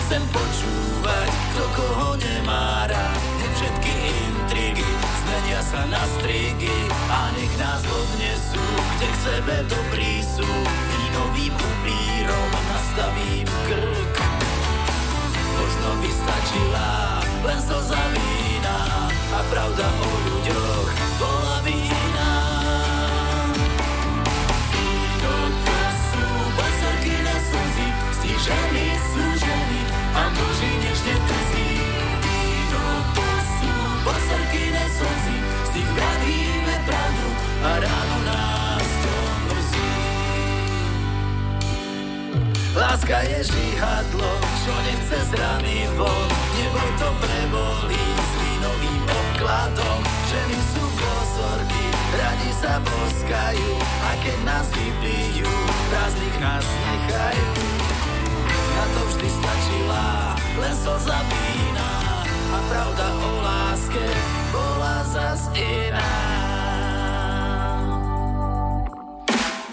chcem počúvať, kto koho nemá rád. Všetky intrigy zmenia sa na striky a nech nás odnesú, kde k sebe dobrí sú. Vínovým upírom nastavím krk. Možno by stačila len slza vína a pravda o ľuďoch bola by iná. Víno to sú pozorky na slzy, z tých ženy sú ženy a muži nežne trzí. Víno to sú pozorky na slzy, z nich pravíme pravdu a ráno nás to mrzí. Láska je žihadlo, čo nechce z rany von. Nebo to prebolí s vínovým obkladom. Ženy sú pozorky, radi sa boskajú a keď nás vypijú, prázdnych nás nechajú. A to vždy stačila len slza vína a pravda o láske bola zas iná.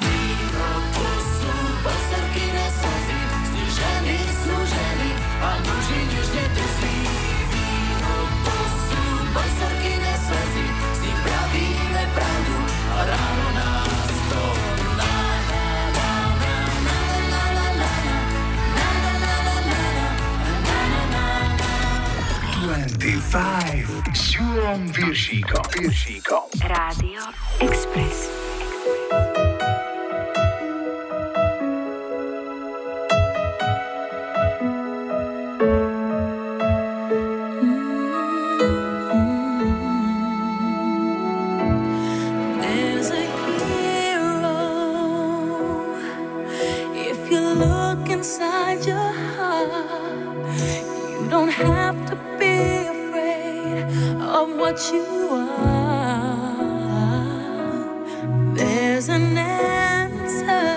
Víno to sú pozorky na slzy, z nich ženy sú ženy a muži nežne trzí. Víno to sú pozorky na slzy, z nich pravíme pravdu a ráno nás to dvadsaťpäť s Júlom Viršíkom. Viršíkom. Rádio Express. What you are, there's an answer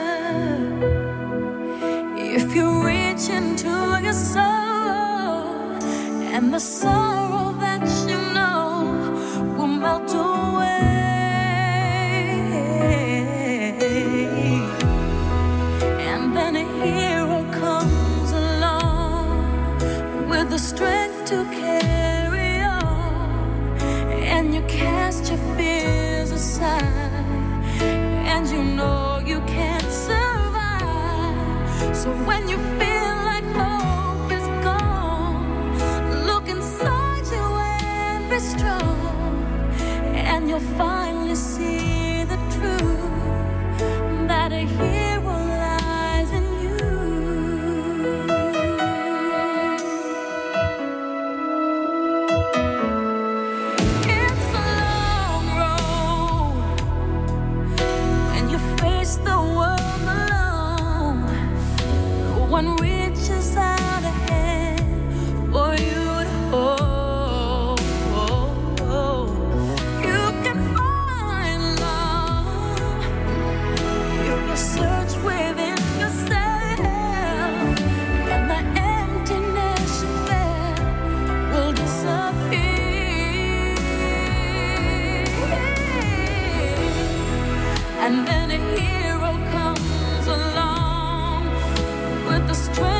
if you reach into your soul, and the sorrow that you know will melt away, and then a hero comes along with the strength to care. You cast your fears aside, and you know you can't survive. So when you feel like hope is gone, look inside you and be strong, and you'll finally see the truth that a hero lies in you. One reaches out a hand for you to hold. You can find love if you search within yourself, and the emptiness you felt will disappear. And then a hero comes along. The strength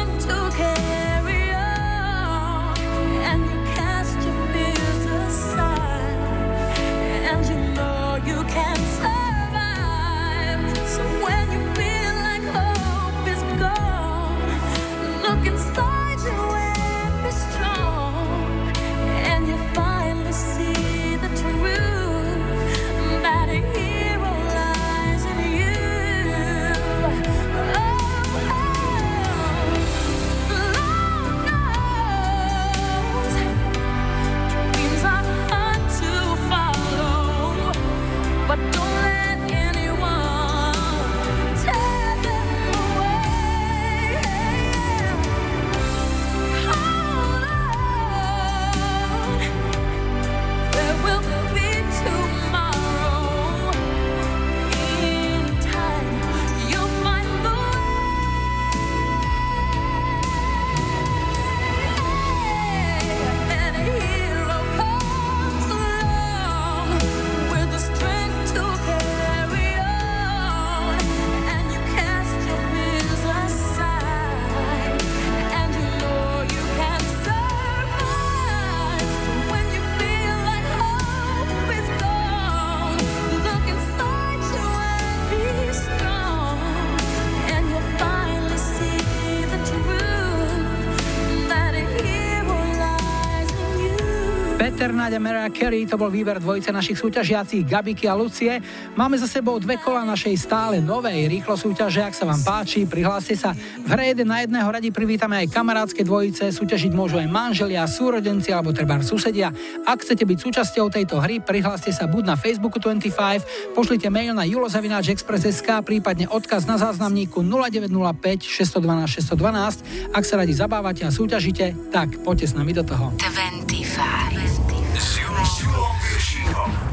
Eternáď a Mariah Carey, to bol výber dvojice našich súťažiacich Gabiky a Lucie. Máme za sebou dve kola našej stále novej rýchlo súťaže, ak sa vám páči, prihláste sa. V hre jeden na jedného radi privítame aj kamarátske dvojice, súťažiť môžu aj manželia, súrodenci alebo trebár susedia. Ak chcete byť súčasťou tejto hry, prihláste sa buď na Facebooku dvadsaťpäť, pošlite mail na julo zavináč express bodka es ká, prípadne odkaz na záznamníku nula deväť nula päť šesť jedna dva šesť jedna dva. Ak sa radi zabávate a súťažite, tak poďte s nami do toho. dvadsaťpäť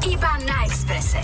Iba na Expresse.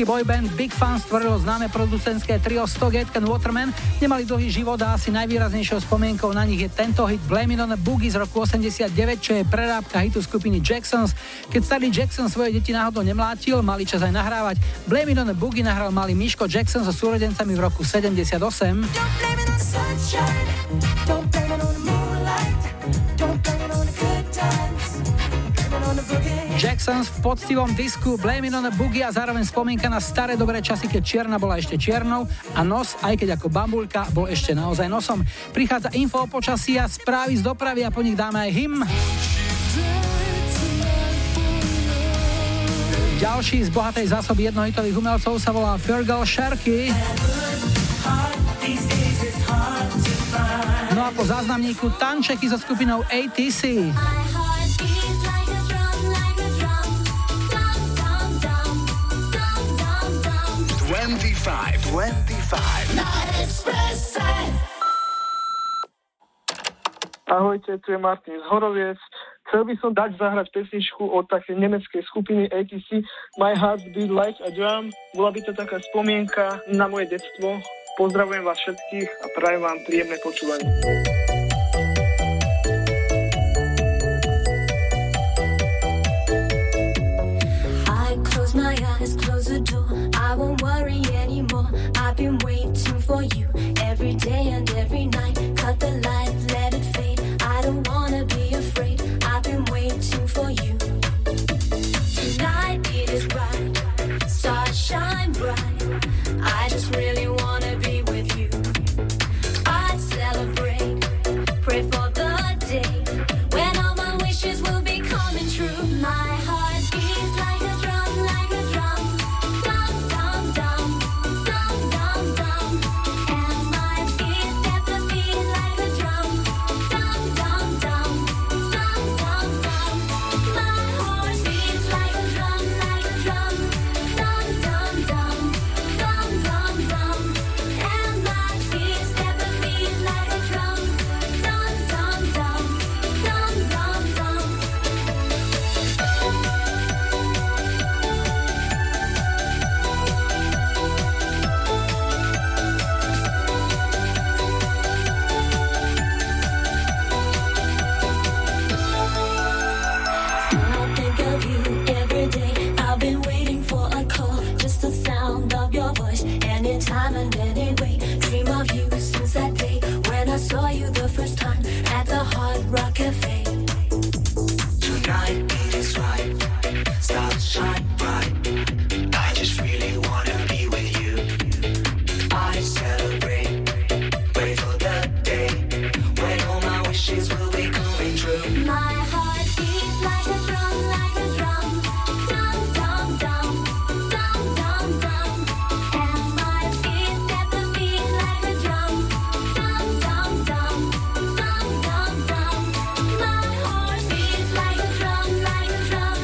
Boyband Big Fun stvorilo známe producentské trio Stoget and Waterman. Nemali dlhý život a asi najvýraznejšou spomienkou na nich je tento hit Blame it on a Boogie z roku osemdesiatdeväť, čo je prerábka hitu skupiny Jacksons. Keď starý Jackson svoje deti náhodou nemlátil, mali čas aj nahrávať. Blame it on a Boogie nahral malý Miško Jackson so súrodencami v roku sedemdesiatosem. Jacksons v poctivom disku Blame it on a Boogie a zároveň spomienka na staré dobré časy, keď čierna bola ešte čiernou a nos, aj keď ako bambulka, bol ešte naozaj nosom. Prichádza info o počasí a správy z dopravy a po nich dáme aj hymn. Ďalší z bohatej zásoby jednohitových umelcov sa volá Fergal Sharkey. No a po záznamníku tančeky so skupinou á té cé. dvadsaťpäť, dvadsaťpäť na Expresse. Ahojte, tu je Martin z Horoviec. Chcel by som dať zahrať pesničku od takej nemeckej skupiny á té cé My Heart Beat Like a Drum. Bola by to taká spomienka na moje detstvo. Pozdravujem vás všetkých a prajem vám príjemné počúvanie. I close my eyes, close the door. I won't worry anymore. I've been waiting for you every day and every night. Cut the light, let it fade. I don't wanna be afraid. I've been waiting for you. Tonight it is bright. Stars shine bright. I just really wanna be with you. I celebrate, pray for the day when all my wishes will be coming true. My heart beats like a drum, like a drum. Dum, dum, dum, dum, dum, dum. And my feet step the beat like a drum. Dum, dum, dum, dum, dum, dum. My heart beats like a drum, like a drum.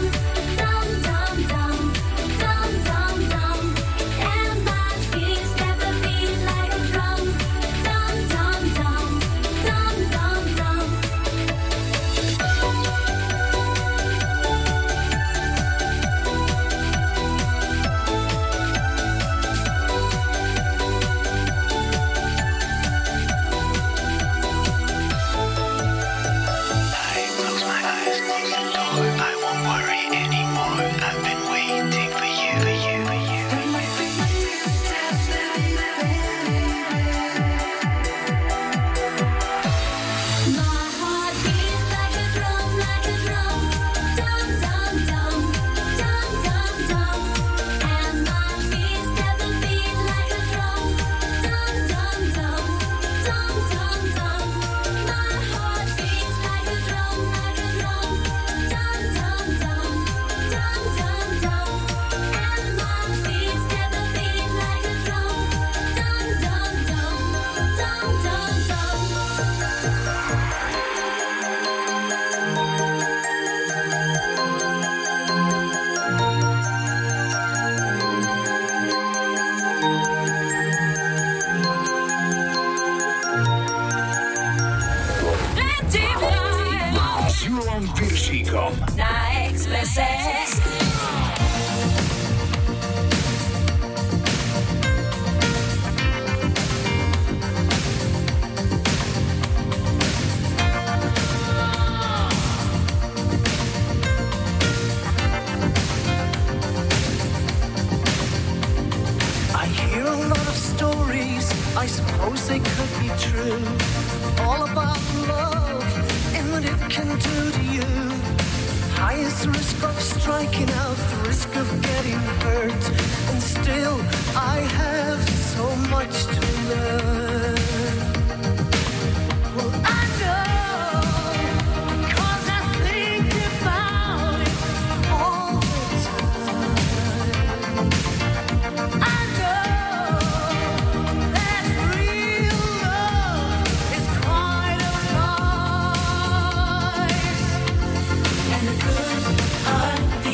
Dum, dum, dum. Let's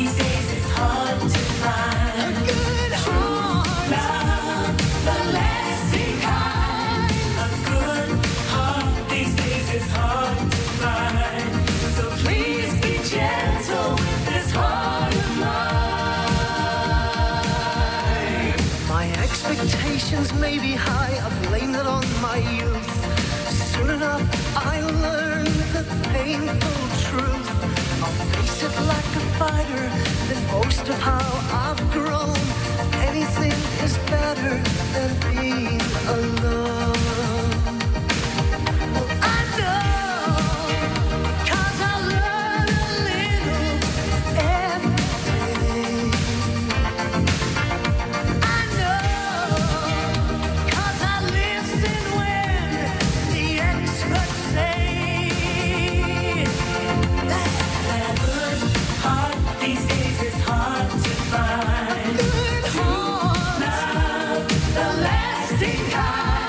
be kind. ambitions may be high, I blame it on my youth. Soon enough I learned the painful truth. I'll face it like a fighter, then boast of how I've grown. Anything is better than being alone. Well, I know, 'cause I learn a little every day. I know, 'cause I listen when the experts say that a good heart these days is hard to find. Good heart, love, the lasting kind.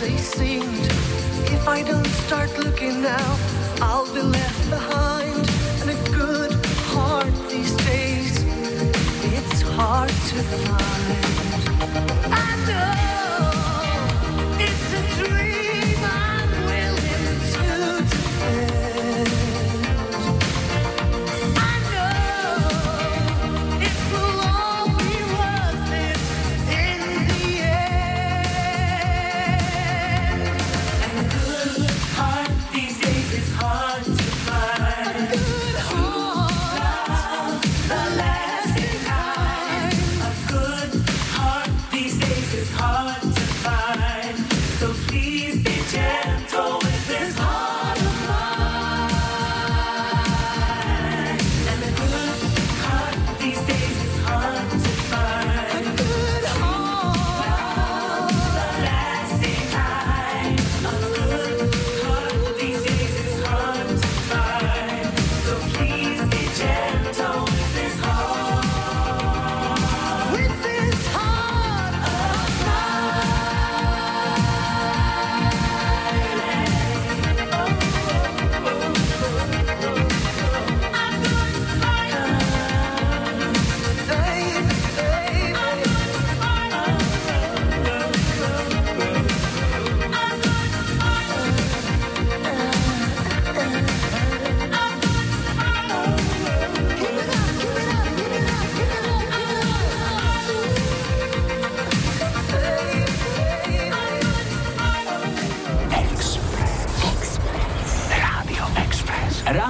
They seemed. If I don't start looking now, I'll be left behind. And a good heart these days, it's hard to find. I know it's a dream I'm willing to defend. I know it will all be worth it in the end.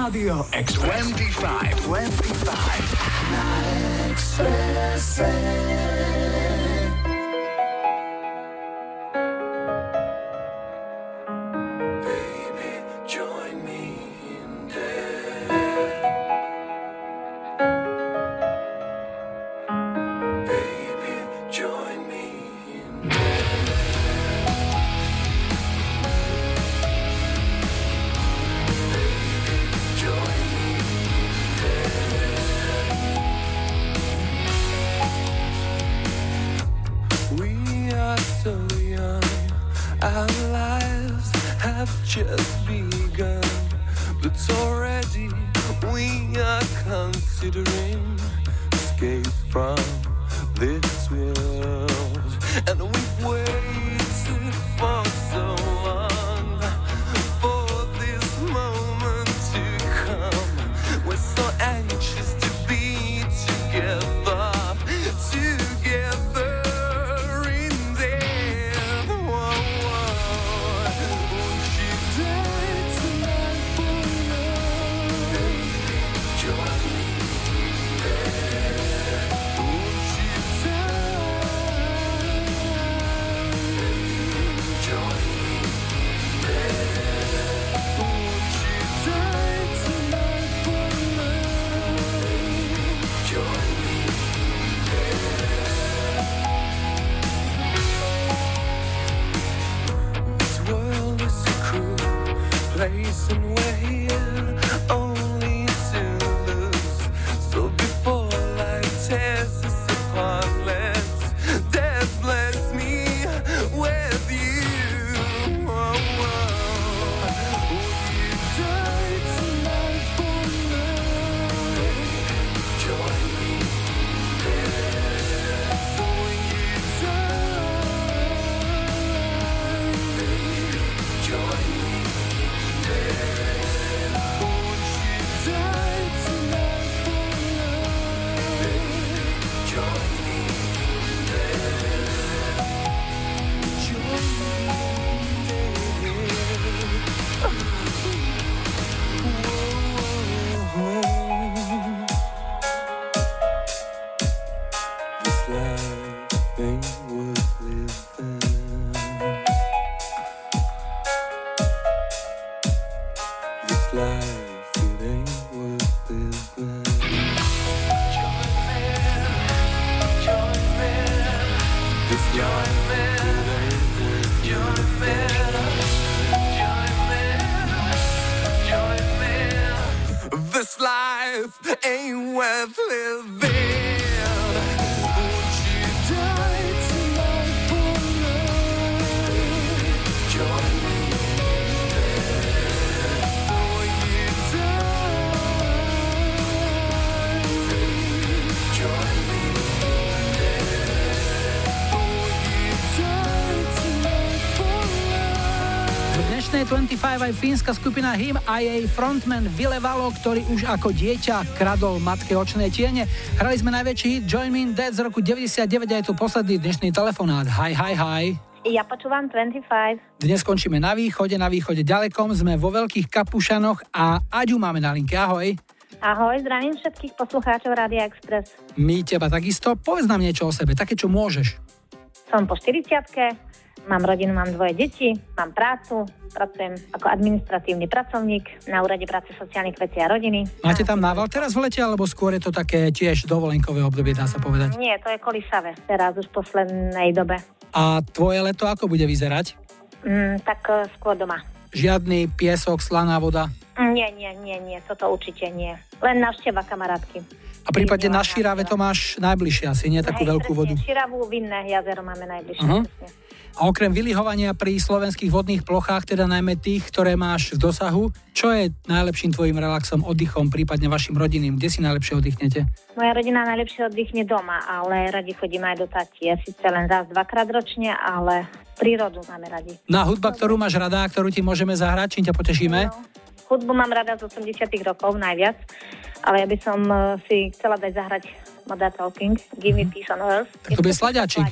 Radio Express dvadsaťpäť dvadsaťpäť na Expresse. Place and way, only life, it ain't worth living. Join me, join me, this join me, join me, join me, join me. This life ain't worth living. dvadsaťpäť aj fínska skupina há í em a jej frontman Vilevalo, ktorý už ako dieťa kradol matke očné tiene. Hrali sme najväčší hit Join Me in Dead z roku deväťdesiatdeväť a je to posledný dnešný telefonát. Hi, hi, hi. Ja počúvam dvadsaťpäť. Dnes končíme na východe, na východe ďalekom. Sme vo Veľkých Kapušanoch a Aďu máme na linke. Ahoj. Ahoj, zdravím všetkých poslucháčov Rádia Express. My teba takisto. Povedz nám niečo o sebe, také čo môžeš. Som po štyridsiatke. Mám rodinu, mám dvoje deti, mám prácu, pracujem ako administratívny pracovník na Úrade práce, sociálnych vecí a rodiny. Máte tam nával teraz v lete, alebo skôr je to také tiež dovolenkové obdobie, dá sa povedať? Nie, to je kolisavé teraz už v poslednej dobe. A tvoje leto ako bude vyzerať? Mm, tak uh, skôr doma. Žiadny piesok, slaná voda? Mm, nie, nie, nie, nie, toto určite nie. Len navšteva kamarátky. A prípadne na Širave to máš najbližšie asi, nie? Takú hej, veľkú presne, vodu. Širavu, Vinné jazero máme najbližšie. Uh-huh. A okrem vylihovania pri slovenských vodných plochách, teda najmä tých, ktoré máš v dosahu, čo je najlepším tvojim relaxom, oddychom, prípadne vašim rodinným? Kde si najlepšie oddychnete? Moja rodina najlepšie oddychne doma, ale radi chodíme aj do tatie. Sice len raz, dvakrát ročne, ale prírodu máme radi. Na hudba, ktorú máš rada, ktorú ti môžeme zahrať, čím ťa potešíme? No, hudbu mám rada z osemdesiatych rokov najviac, ale ja by som si chcela dať zahrať Modern Talking, Give Me Peace on Earth. Tak to by je slaďačik.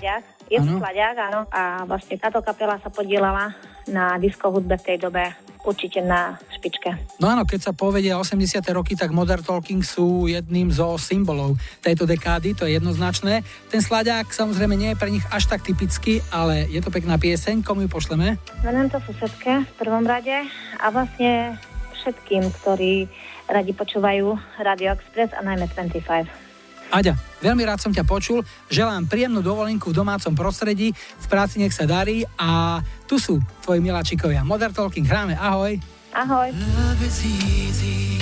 Je to slaďák, áno. A vlastne táto kapela sa podielala na disco hudbe v tej dobe určite na špičke. No áno, keď sa povedia osemdesiate roky, tak Modern Talking sú jedným zo symbolov tejto dekády, to je jednoznačné. Ten slaďák samozrejme nie je pre nich až tak typický, ale je to pekná pieseň, komu ju pošleme? Venujem to susedke v prvom rade a vlastne všetkým, ktorí radi počúvajú Radio Express a najmä dvadsaťpäť. Aďa, veľmi rád som ťa počul, želám príjemnú dovolenku v domácom prostredí, v práci nech sa darí a tu sú tvoji miláčikovia. Modern Talking hráme, ahoj. Ahoj. Love is easy,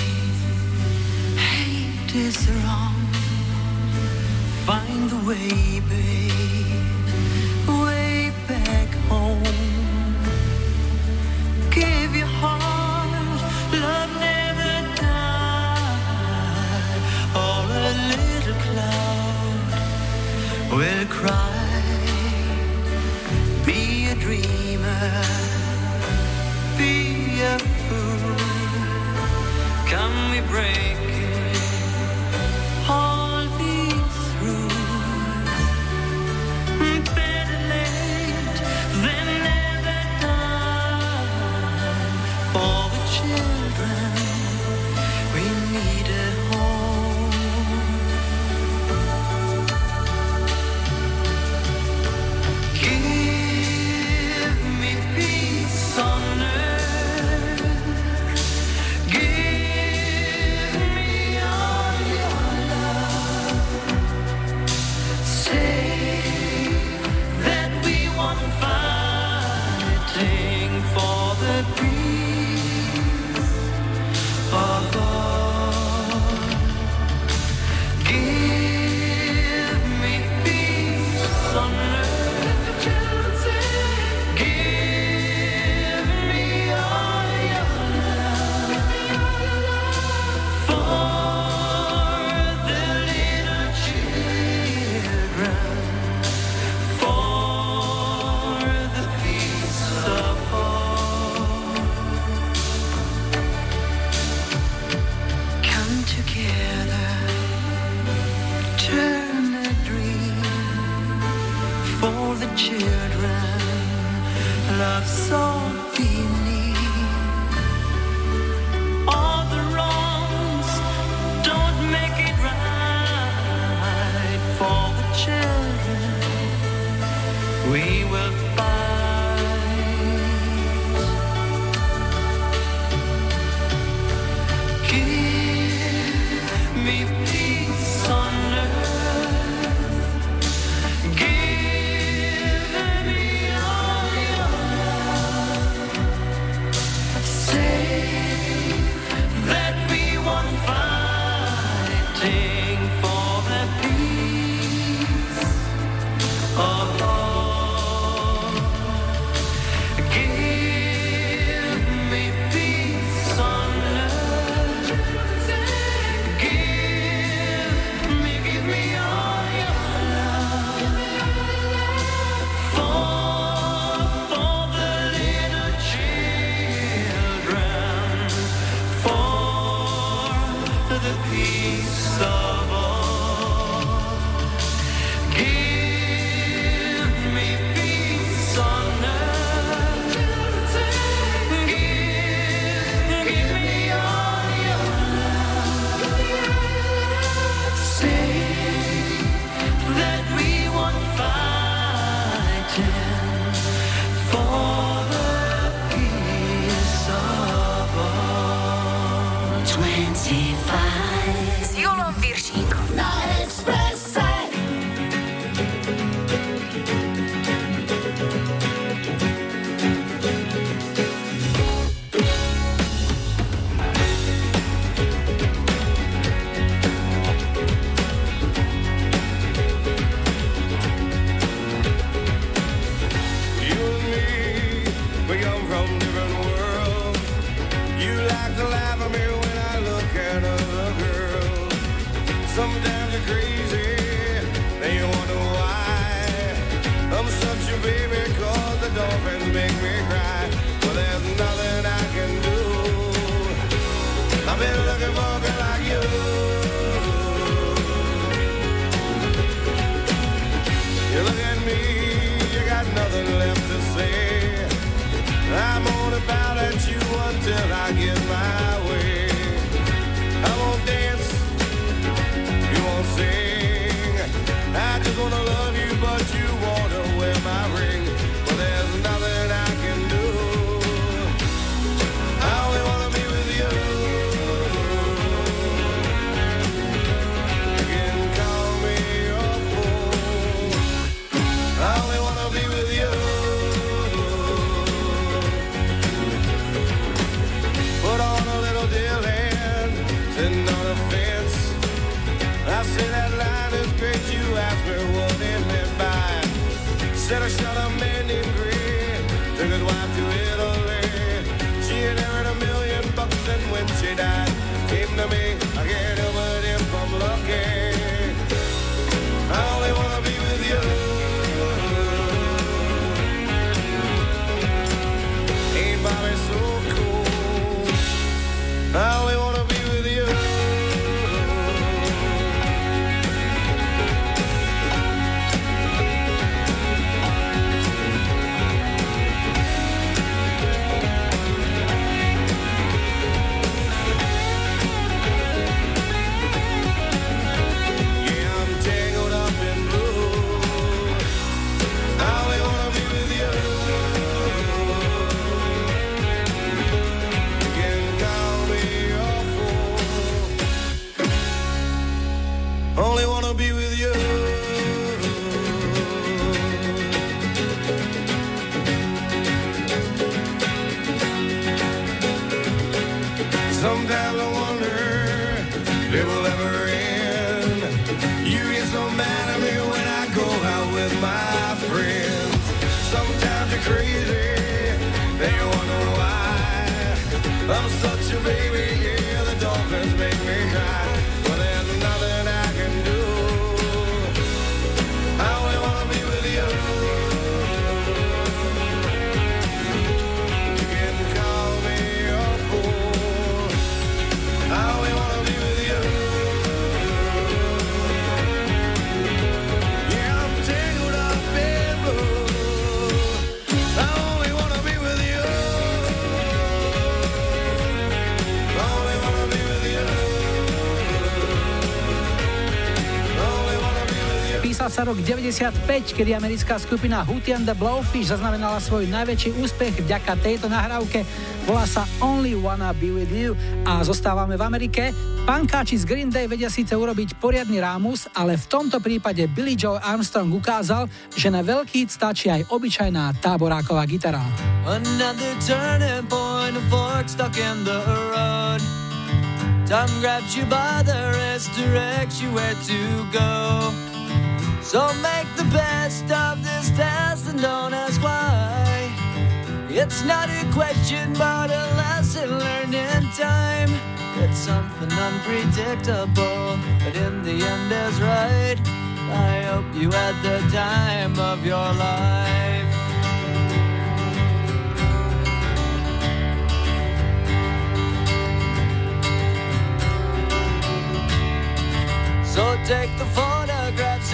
hate is wrong, find the way, babe, way back home, give your heart, love never died, or a little cloud will cry, be a dreamer, be a fool, come we break it, all these rules, better late than never done, for the children we need a home. We come from different worlds. You like to laugh at me when I look at other girls. Sometimes you're crazy, then you wonder why. I'm such a baby 'cause the dolphins make me cry. Well, there's nothing I can do. I've been looking for a girl like you. You look at me, you got nothing left to say. I'm on about at you until I get my way. I won't dance, you won't sing. I just wanna love you, but you wanna wear my ring. Well, there's nothing I can do. I only wanna be with you. You can call me your fool. I only wanna be with you. I said that line is great, you asked me what it meant by. Said I shot a man named Green, took his wife to Italy. She inherited a million bucks and when she died, came to me. I can't help it if I'm lucky. I only want to be with you. Ain't Bobby so cool? I only want to be with you. Rok deväťdesiatpäť, kedy americká skupina Hootie and the Blowfish zaznamenala svoj najväčší úspech vďaka tejto nahrávke. Volá sa Only Wanna Be With You a zostávame v Amerike. Pankáči z Green Day vedia síce urobiť poriadny rámus, ale v tomto prípade Billy Joe Armstrong ukázal, že na veľký hit stačí aj obyčajná táboráková gitara. Another turning point, a fork stuck in the road. Time grabs you by the wrist, directs you where to go. So make the best of this test and don't ask why. It's not a question but a lesson learned in time. It's something unpredictable, but in the end is right. I hope you had the time of your life. So take the photographs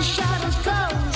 Shadows go.